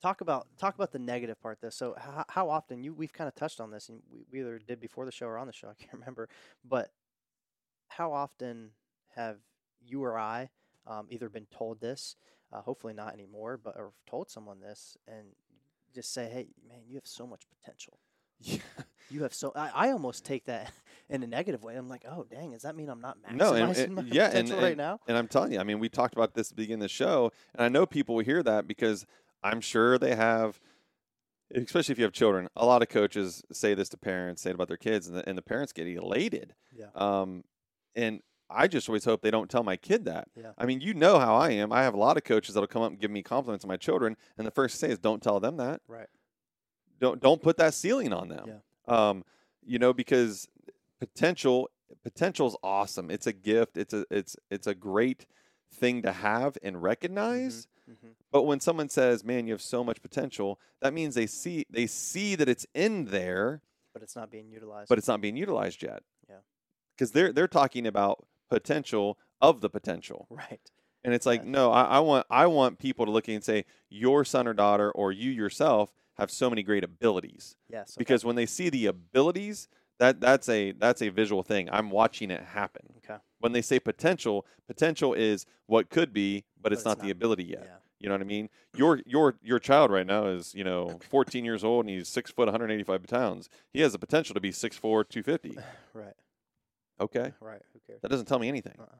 Talk about talk about the negative part, though. So how, how often you we've kind of touched on this, and we, we either did before the show or on the show. I can't remember, but how often have you or I um, either been told this, uh, hopefully not anymore, but or told someone this, and just say, "Hey, man, you have so much potential." Yeah, you have so I, I almost take that in a negative way. I'm like, oh, dang, does that mean I'm not maximizing no, and, and, my yeah, potential and, and, right now? And I'm telling you, I mean, we talked about this at the beginning of the show, and I know people will hear that because I'm sure they have, especially if you have children, a lot of coaches say this to parents, say it about their kids, and the, and the parents get elated. Yeah. Um, and I just always hope they don't tell my kid that. Yeah. I mean, you know how I am. I have a lot of coaches that'll come up and give me compliments on my children, and the first thing is, don't tell them that. Right. Don't don't put that ceiling on them. Yeah. Um, you know, because potential potential is awesome. It's a gift. It's a it's it's a great thing to have and recognize. Mm-hmm. Mm-hmm. But when someone says, "Man, you have so much potential," that means they see they see that it's in there, but it's not being utilized. But it's not being utilized yet. Yeah. Because they're they're talking about potential of the potential. Right. And it's like, yeah. no, I, I want I want people to look and say, your son or daughter or you yourself have so many great abilities. Yes. Okay. Because when they see the abilities, that that's a that's a visual thing. I'm watching it happen. Okay. When they say potential, potential is what could be, but, but it's, it's not, not the ability yet. Yeah. You know what I mean? Your your your child right now is, you know, fourteen years old and he's six foot, one hundred eighty-five pounds. He has the potential to be six four, two fifty. Right. Okay. Right. Who cares? That doesn't tell me anything. Uh-uh.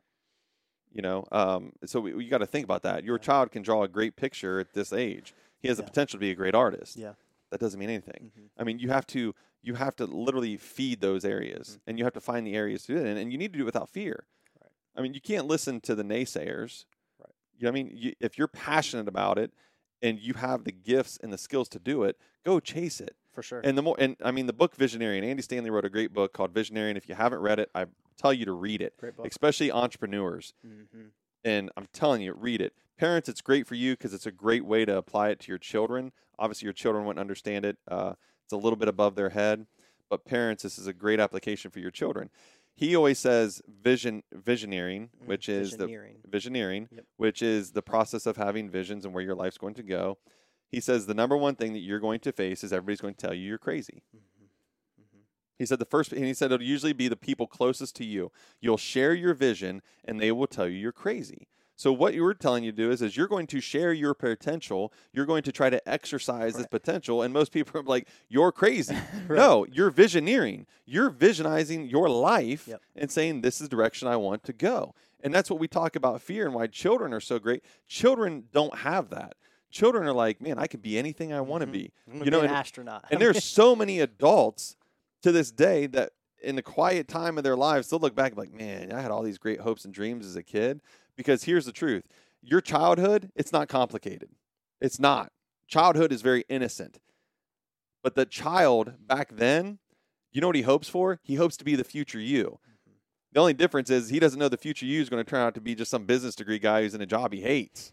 You know, um, so we, we got to think about that. Your yeah. child can draw a great picture at this age. He has yeah. the potential to be a great artist. Yeah. That doesn't mean anything. Mm-hmm. I mean, you have to you have to literally feed those areas, mm-hmm. and you have to find the areas to do it, and, and you need to do it without fear. Right. I mean, you can't listen to the naysayers. Right. You know what I mean? You, if you're passionate about it and you have the gifts and the skills to do it, go chase it. For sure. And the more, and I mean, the book Visionary, and Andy Stanley wrote a great book called Visionary. And if you haven't read it, I tell you to read it, great book. Especially entrepreneurs. Mm-hmm. And I'm telling you, read it. Parents, it's great for you because it's a great way to apply it to your children. Obviously, your children wouldn't understand it. Uh, it's a little bit above their head. But parents, this is a great application for your children. He always says vision, visioneering, mm, which is visioneering. the visioneering, yep. which is the process of having visions and where your life's going to go. He says the number one thing that you're going to face is everybody's going to tell you you're crazy. Mm-hmm. Mm-hmm. He said the first, and he said it'll usually be the people closest to you. You'll share your vision, and they will tell you you're crazy. So what you were telling you to do is, is you're going to share your potential. You're going to try to exercise right. this potential, and most people are like, "You're crazy." right. No, you're visioneering. You're visionizing your life yep. and saying, "This is the direction I want to go." And that's what we talk about fear and why children are so great. Children don't have that. Children are like, man, I could be anything I want to be. I'm you know, be an and, astronaut. And there's so many adults to this day that in the quiet time of their lives, they'll look back and be like, man, I had all these great hopes and dreams as a kid. Because here's the truth. Your childhood, it's not complicated. It's not. Childhood is very innocent. But the child back then, you know what he hopes for? He hopes to be the future you. Mm-hmm. The only difference is he doesn't know the future you is going to turn out to be just some business degree guy who's in a job he hates.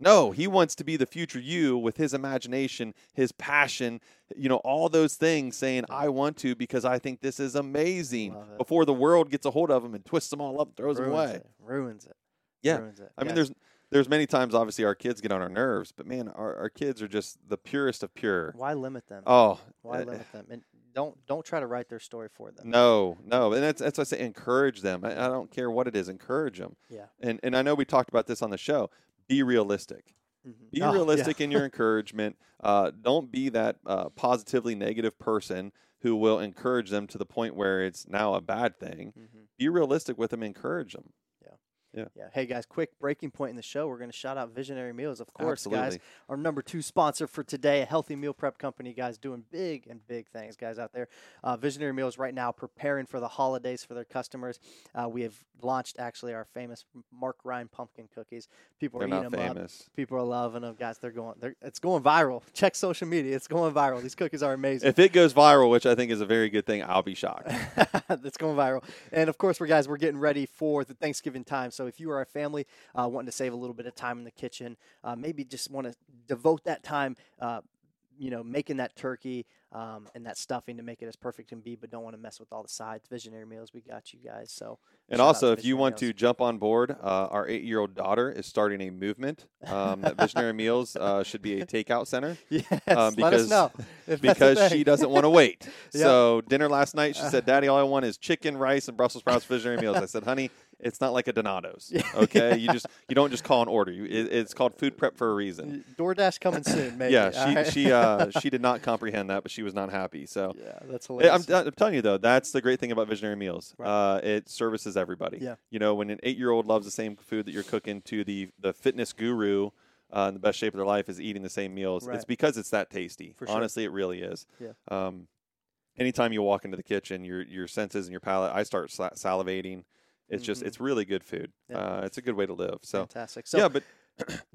No, he wants to be the future you with his imagination, his passion, you know, all those things saying, I want to because I think this is amazing before the world gets a hold of him and twists them all up and throws them away. It. Ruins it. Yeah. Ruins it. I yeah. mean, there's there's many times, obviously, our kids get on our nerves, but, man, our, our kids are just the purest of pure. Why limit them? Oh. Why uh, limit them? And don't don't try to write their story for them. No, no. And that's, that's why I say encourage them. I, I don't care what it is. Encourage them. Yeah. And, and I know we talked about this on the show. Be realistic. Mm-hmm. Be oh, realistic yeah. in your encouragement. Uh, don't be that uh, positively negative person who will encourage them to the point where it's now a bad thing. Mm-hmm. Be realistic with them. Encourage them. Yeah. yeah. Hey, guys, quick breaking point in the show. We're going to shout out Visionary Meals, of course, Absolutely. guys. Our number two sponsor for today, a healthy meal prep company, guys, doing big and big things, guys, out there. Uh, Visionary Meals right now preparing for the holidays for their customers. Uh, we have launched, actually, our famous Mark Ryan pumpkin cookies. People are they're eating them famous. up. People are loving them, guys. They're going. They're, it's going viral. Check social media. It's going viral. These cookies are amazing. If it goes viral, which I think is a very good thing, I'll be shocked. It's going viral. And, of course, we're guys, we're getting ready for the Thanksgiving time. So So if you are a family uh, wanting to save a little bit of time in the kitchen, uh, maybe just want to devote that time, uh, you know, making that turkey um, and that stuffing to make it as perfect can be, but don't want to mess with all the sides. Visionary Meals, we got you guys. So, and also, if you want to jump on board, uh, our eight-year-old daughter is starting a movement. Um, that Visionary Meals uh, should be a takeout center. Yes, um, because, let us know because she doesn't want to wait. Yep. So dinner last night, she said, "Daddy, all I want is chicken, rice, and Brussels sprouts." Visionary Meals. I said, "Honey." It's not like a Donato's, okay? yeah. You just you don't just call an order. You, it, it's called food prep for a reason. DoorDash coming soon, maybe. yeah, she right. she uh, she did not comprehend that, but she was not happy. So yeah, that's hilarious. I'm, I'm telling you though, that's the great thing about Visionary Meals. Right. Uh, it services everybody. Yeah. You know, when an eight-year-old loves the same food that you're cooking to the the fitness guru. Uh, in the best shape of their life is eating the same meals. Right. It's because it's that tasty. For sure. Honestly, it really is. Yeah. Um, anytime you walk into the kitchen, your your senses and your palate, I start sal- salivating. It's mm-hmm. just, it's really good food. Yeah. Uh, it's a good way to live. So fantastic. So yeah, but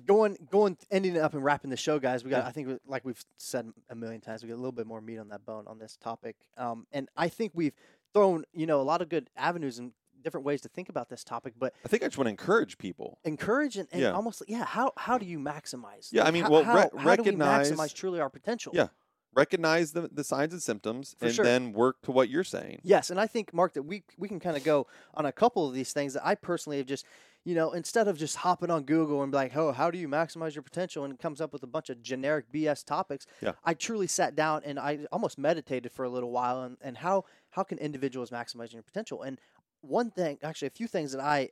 going going ending it up and wrapping the show, guys. We got, yeah. I think, like we've said a million times, we got a little bit more meat on that bone on this topic. Um, and I think we've thrown, you know, a lot of good avenues and different ways to think about this topic, but I think I just want to encourage people. Encourage and, and yeah. almost, yeah, how how do you maximize? Yeah, like, I mean, how, well, re- how, recognize, how do we maximize truly our potential? Yeah, recognize the, the signs and symptoms For and sure. then work to what you're saying. Yes, and I think, Mark, that we we can kind of go on a couple of these things that I personally have just, you know, instead of just hopping on Google and be like, oh, how do you maximize your potential? And it comes up with a bunch of generic B S topics. Yeah. I truly sat down and I almost meditated for a little while and, and how, how can individuals maximize your potential? And one thing, actually, a few things that I,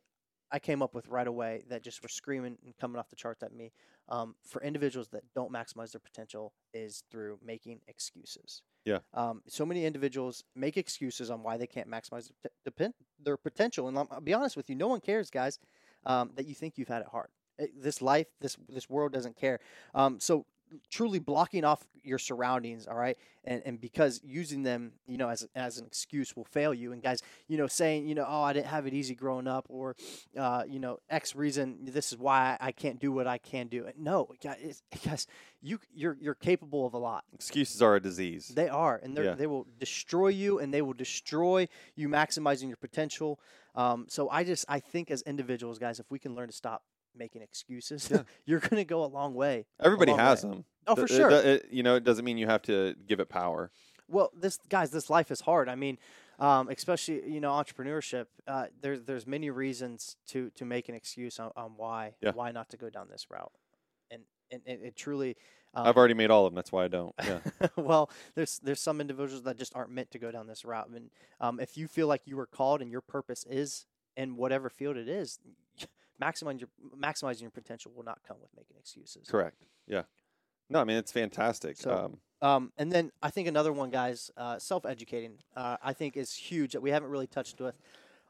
I came up with right away that just were screaming and coming off the charts at me, um, for individuals that don't maximize their potential is through making excuses. Yeah. Um, so many individuals make excuses on why they can't maximize their potential. And I'll be honest with you, no one cares, guys, um, that you think you've had it hard. It, this life, this this world doesn't care. Um, so truly blocking off your surroundings, all right, and and because using them, you know, as as an excuse will fail you. And guys, you know, saying, you know, oh, I didn't have it easy growing up, or, uh, you know, X reason, this is why I can't do what I can do. No, guys, you you're you're capable of a lot. Excuses are a disease. They are, and they yeah. they will destroy you, and they will destroy you maximizing your potential. Um, so I just I think as individuals, guys, if we can learn to stop making excuses, yeah. you're going to go a long way. Everybody long has way. them. Oh, for the, sure. It, it, you know, it doesn't mean you have to give it power. Well, this guys, this life is hard. I mean, um, especially, you know, entrepreneurship, uh, there, there's many reasons to, to make an excuse on, on why, yeah. why not to go down this route. And, and, and it truly... Um, I've already made all of them. That's why I don't. Yeah. Well, there's there's some individuals that just aren't meant to go down this route. And um, if you feel like you were called and your purpose is in whatever field it is... Maximizing your, maximizing your potential will not come with making excuses. Correct. Yeah. No, I mean, it's fantastic. So, um, um, and then I think another one, guys, uh, self-educating, uh, I think is huge that we haven't really touched with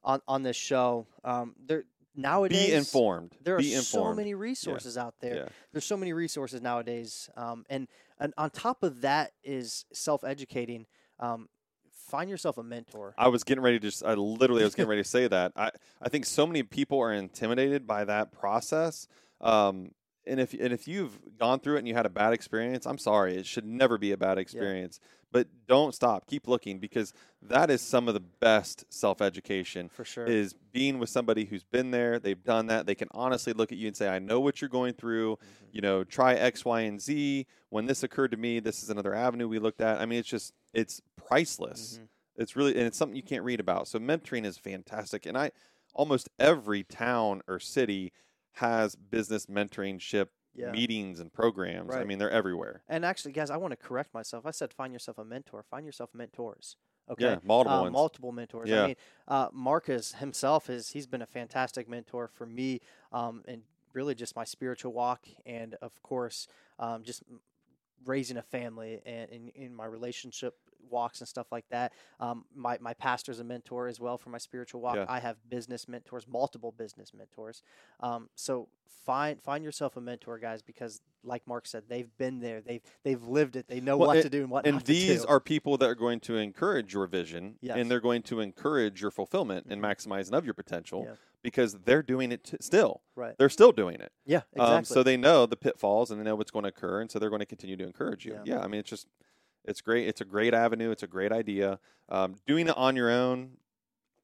on, on this show. Um, there nowadays, be informed. There are be informed. so many resources yeah. out there. Yeah. There's so many resources nowadays. Um, and, and on top of that is self-educating. Um, Find yourself a mentor. I was getting ready to just, I literally was getting ready to say that. I, I think so many people are intimidated by that process. Um, and if and if you've gone through it and you had a bad experience, I'm sorry. It should never be a bad experience. Yeah. But don't stop. Keep looking, because that is some of the best self-education. For sure. Is being with somebody who's been there. They've done that. They can honestly look at you and say, I know what you're going through. Mm-hmm. You know, try X, Y, and Z. When this occurred to me, this is another avenue we looked at. I mean, it's just, it's priceless. Mm-hmm. It's really, and it's something you can't read about. So mentoring is fantastic. And I, almost every town or city has business mentoringship yeah. meetings and programs. Right. I mean, they're everywhere. And actually, guys, I want to correct myself. I said find yourself a mentor. Find yourself mentors. Okay. Yeah, multiple uh, ones. Multiple mentors. Yeah. I mean, uh, Marcus himself, is he's been a fantastic mentor for me, um, and really just my spiritual walk, and, of course, um, just raising a family and in, in my relationship walks and stuff like that. Um, my, my pastor's a mentor as well for my spiritual walk. Yeah. I have business mentors, multiple business mentors. Um, so find, find yourself a mentor, guys, because like Mark said, they've been there. They've, they've lived it. They know well, what it, to do and what and not to do. And these are people that are going to encourage your vision, yes. and they're going to encourage your fulfillment and maximizing of your potential, yeah. because they're doing it t- still. Right. They're still doing it. Yeah, exactly. Um, so they know the pitfalls and they know what's going to occur. And so they're going to continue to encourage you. Yeah. yeah I mean, it's just, It's great. It's a great avenue. It's a great idea. Um, doing it on your own,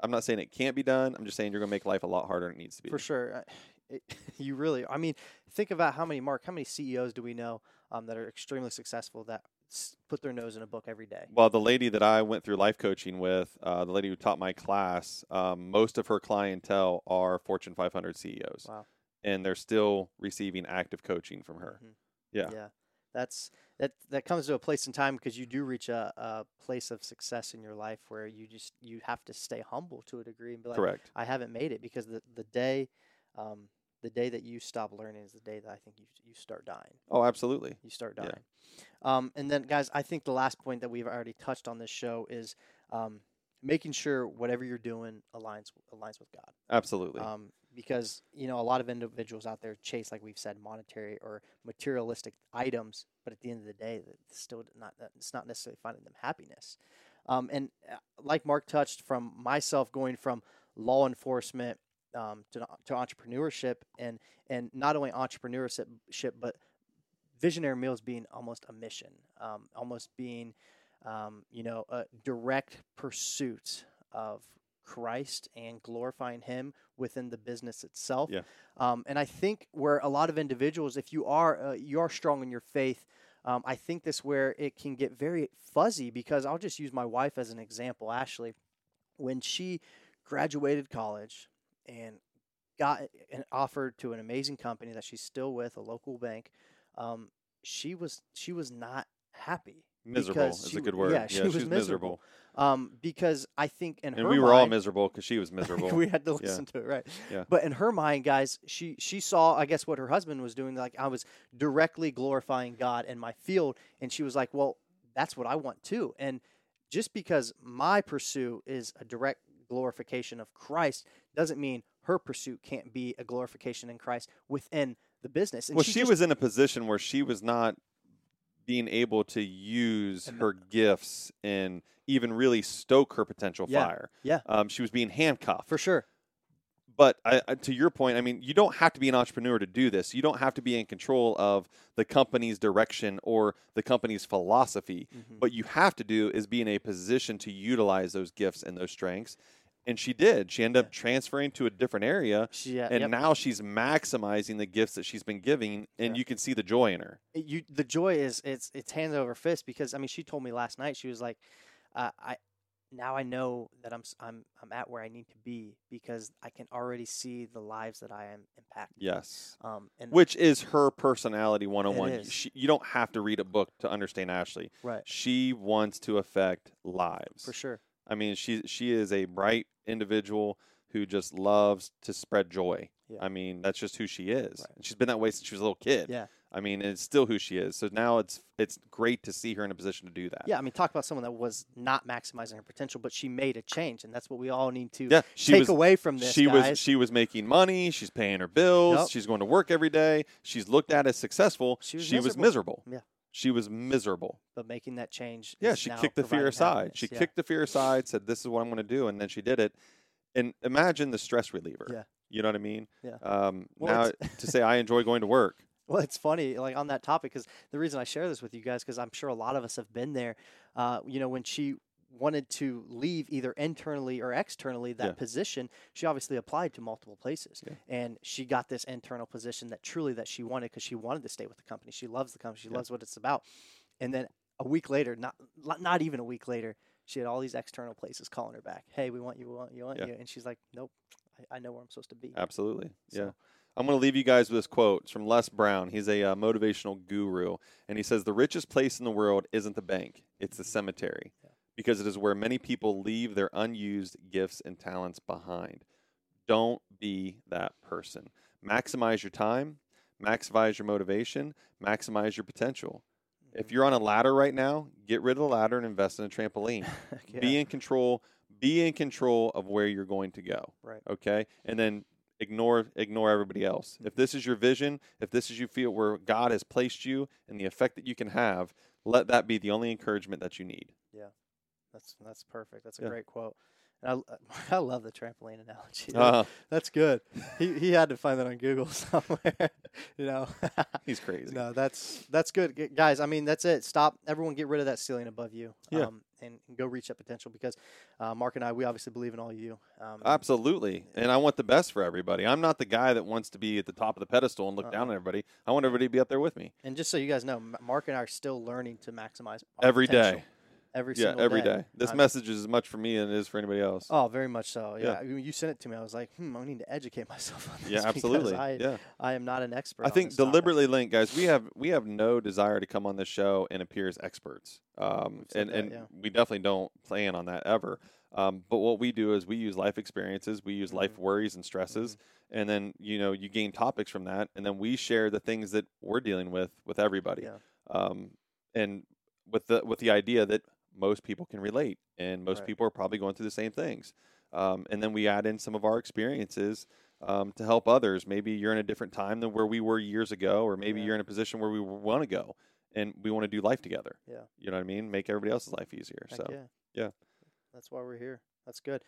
I'm not saying it can't be done. I'm just saying you're going to make life a lot harder than it needs to be. For sure. It, you really, I mean, think about how many, Mark, how many C E Os do we know um, that are extremely successful that s- put their nose in a book every day? Well, the lady that I went through life coaching with, uh, the lady who taught my class, um, most of her clientele are Fortune five hundred C E Os. Wow. And they're still receiving active coaching from her. Mm-hmm. Yeah. Yeah. that's that that comes to a place in time, because you do reach a, a place of success in your life where you just you have to stay humble to a degree and be like, correct, I haven't made it, because the the day um, the day that you stop learning is the day that I think you you start dying. Oh, absolutely. You start dying. Yeah. Um, and then, guys, I think the last point that we've already touched on this show is um, making sure whatever you're doing aligns aligns with God. Absolutely. Um, because, you know, a lot of individuals out there chase, like we've said, monetary or materialistic items, but at the end of the day, it's still not it's not necessarily finding them happiness. Um, and like Mark touched, from myself going from law enforcement um, to to entrepreneurship, and and not only entrepreneurship, but Visionary Meals being almost a mission, um, almost being, um, you know, a direct pursuit of Christ and glorifying him within the business itself. Yeah. Um, and I think where a lot of individuals, if you are uh, you are strong in your faith, um, I think this where it can get very fuzzy, because I'll just use my wife as an example, Ashley. When she graduated college and got an offer to an amazing company that she's still with, a local bank, um, she was she was not happy. Miserable is she, a good word. Yeah, she, yeah, she was, was miserable. miserable. Um, because I think in and her mind... And we were mind, all miserable because she was miserable. We had to listen yeah. to it, right? Yeah. But in her mind, guys, she, she saw, I guess, what her husband was doing. Like, I was directly glorifying God in my field. And she was like, well, that's what I want too. And just because my pursuit is a direct glorification of Christ doesn't mean her pursuit can't be a glorification in Christ within the business. And well, she, she just, was in a position where she was not being able to use her gifts and even really stoke her potential yeah, fire. Yeah. Um, she was being handcuffed. For sure. But I, I, to your point, I mean, you don't have to be an entrepreneur to do this. You don't have to be in control of the company's direction or the company's philosophy. Mm-hmm. What you have to do is be in a position to utilize those gifts and those strengths. And she did. She ended up transferring to a different area, she, uh, and yep. now she's maximizing the gifts that she's been giving, and yeah. you can see the joy in her. It, you, the joy is it's it's hands over fist, because I mean, she told me last night, she was like, uh, I now I know that I'm I'm I'm at where I need to be, because I can already see the lives that I am impacting. Yes, um, and which the, is her personality one oh one. She, you don't have to read a book to understand Ashley. Right, she wants to affect lives for sure. I mean, she she is a bright individual who just loves to spread joy. Yeah. I mean, that's just who she is. Right. And she's been that way since she was a little kid. Yeah. I mean, and it's still who she is. So now it's it's great to see her in a position to do that. Yeah, I mean, talk about someone that was not maximizing her potential, but she made a change, and that's what we all need to yeah, take was, away from this, she guys. was She was making money. She's paying her bills. Nope. She's going to work every day. She's looked at as successful. She was, she miserable. was miserable. Yeah. She was miserable. But making that change. Yeah, she kicked the fear aside. She yeah. kicked the fear aside, said, this is what I'm going to do. And then she did it. And imagine the stress reliever. Yeah. You know what I mean? Yeah. Um, well, now to say I enjoy going to work. Well, it's funny, like on that topic, because the reason I share this with you guys, because I'm sure a lot of us have been there, uh, you know, when she wanted to leave either internally or externally that yeah. position, she obviously applied to multiple places. Yeah. And she got this internal position that truly that she wanted, because she wanted to stay with the company. She loves the company. She yeah. loves what it's about. And then a week later, not not even a week later, she had all these external places calling her back. Hey, we want you, we want you, we want yeah. you. And she's like, nope, I, I know where I'm supposed to be. Absolutely. So. Yeah. I'm going to leave you guys with this quote. It's from Les Brown. He's a uh, motivational guru. And he says, the richest place in the world isn't the bank. It's the cemetery. Yeah. Because it is where many people leave their unused gifts and talents behind. Don't be that person. Maximize your time, maximize your motivation, maximize your potential. Mm-hmm. If you're on a ladder right now, get rid of the ladder and invest in a trampoline. yeah. Be in control. Be in control of where you're going to go. Right. Okay? And then ignore ignore everybody else. Mm-hmm. If this is your vision, if this is you feel where God has placed you and the effect that you can have, let that be the only encouragement that you need. Yeah. That's that's perfect. That's a yeah. great quote. And I, I love the trampoline analogy. Uh-huh. That's good. He he had to find that on Google somewhere. You know, he's crazy. No, that's that's good, guys. I mean, that's it. Stop. Everyone, get rid of that ceiling above you. Yeah. Um, and go reach that potential, because uh, Mark and I, we obviously believe in all of you. Um, Absolutely. And, and I want the best for everybody. I'm not the guy that wants to be at the top of the pedestal and look uh-huh. down on everybody. I want everybody to be up there with me. And just so you guys know, Mark and I are still learning to maximize our every potential. Day. every yeah, single every day. day. This I message mean, is as much for me as it is for anybody else. Oh, very much so. Yeah, yeah. I mean, you sent it to me. I was like, hmm, I need to educate myself on this. Yeah, absolutely. I, yeah. I am not an expert. I on think deliberately topic. linked, guys. We have we have no desire to come on this show and appear as experts, um, and that, and yeah. we definitely don't plan on that ever. Um, but what we do is we use life experiences, we use mm-hmm. life worries and stresses, mm-hmm. and then, you know, you gain topics from that, and then we share the things that we're dealing with with everybody. Yeah. Um, and with the with the idea that most people can relate, and most right. people are probably going through the same things. Um, and then we add in some of our experiences um, to help others. Maybe you're in a different time than where we were years ago, or maybe yeah. you're in a position where we want to go, and we want to do life together. Yeah, you know what I mean? Make everybody else's life easier. Heck so, yeah. yeah. That's why we're here. That's good.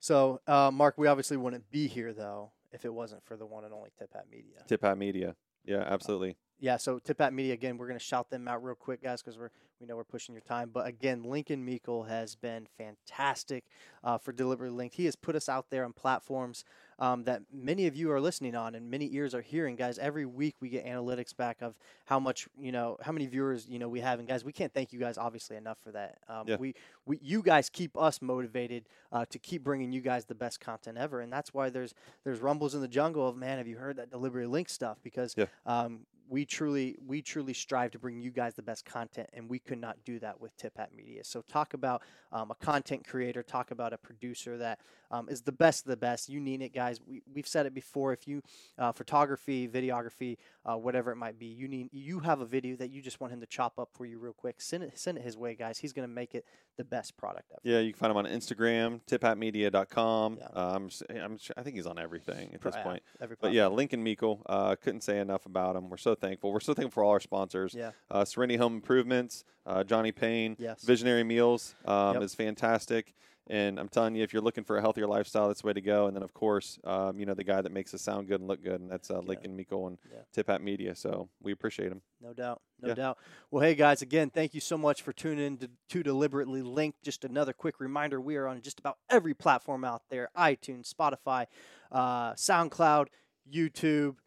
So, uh, Mark, we obviously wouldn't be here, though, if it wasn't for the one and only Tip Hat Media. Tip Hat Media. Yeah, absolutely. Uh, yeah, so Tip Hat Media, again, we're going to shout them out real quick, guys, because we're we know we're pushing your time. But, again, Lincoln Meikle has been fantastic uh, for Deliberately Linked. He has put us out there on platforms um, that many of you are listening on and many ears are hearing. Guys, every week we get analytics back of how much, you know, how many viewers, you know, we have. And, guys, we can't thank you guys, obviously, enough for that. Um, yeah. we, we You guys keep us motivated uh, to keep bringing you guys the best content ever. And that's why there's there's rumbles in the jungle of, man, have you heard that Deliberately Linked stuff? Because yeah. um, we truly we truly strive to bring you guys the best content, and we could not do that with Tip Hat Media. So talk about um, a content creator, talk about a producer that um, is the best of the best. You need it, guys. We, we've said it before. If you uh, photography, videography, uh, whatever it might be, you need you have a video that you just want him to chop up for you real quick. Send it send it his way, guys. He's going to make it the best product ever. Yeah, you can find him on Instagram, tip hat media dot com. Yeah. Uh, I'm, I'm sure, I think he's on everything at this uh, point. Every but yeah, Lincoln Meikle, uh, couldn't say enough about him. We're so thankful. We're so thankful for all our sponsors. Yeah. Uh, Serenity Home Improvements, uh, Johnny Payne, yes. Visionary Meals um, yep. is fantastic. And I'm telling you, if you're looking for a healthier lifestyle, that's the way to go. And then, of course, um, you know, the guy that makes us sound good and look good, and that's uh, Lincoln yeah. Meikle and yeah. Tip Hat Media. So we appreciate him. No doubt. No yeah. doubt. Well, hey, guys, again, thank you so much for tuning in to, to Deliberately Linked. Just another quick reminder, we are on just about every platform out there, iTunes, Spotify, uh, SoundCloud, YouTube,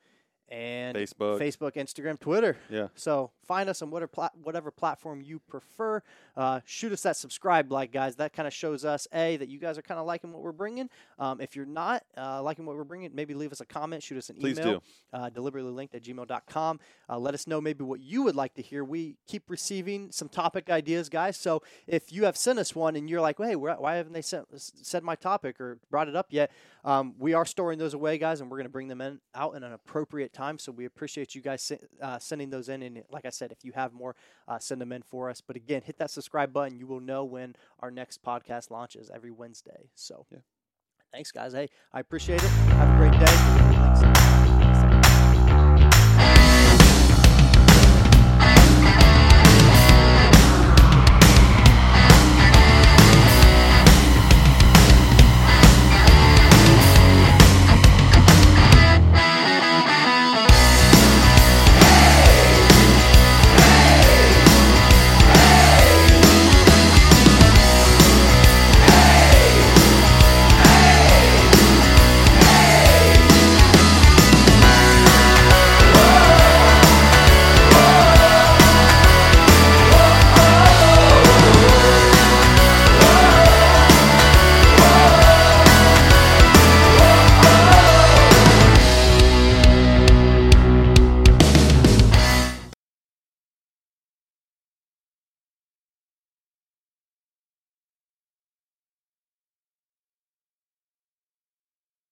and Facebook, Facebook, Instagram, Twitter. Yeah. So find us on whatever pla- whatever platform you prefer. Uh, shoot us that subscribe like, guys. That kind of shows us, A, that you guys are kind of liking what we're bringing. Um, if you're not uh, liking what we're bringing, maybe leave us a comment. Shoot us an Please email. Please do. Uh, deliberately linked at gmail dot com. Uh, let us know maybe what you would like to hear. We keep receiving some topic ideas, guys. So if you have sent us one and you're like, well, hey, why haven't they sent, said my topic or brought it up yet? Um, we are storing those away, guys, and we're going to bring them in out in an appropriate time. So we appreciate you guys uh, sending those in. And like I said, if you have more, uh, send them in for us. But again, hit that subscribe button. You will know when our next podcast launches every Wednesday. So yeah. thanks, guys. Hey, I appreciate it. Have a great day.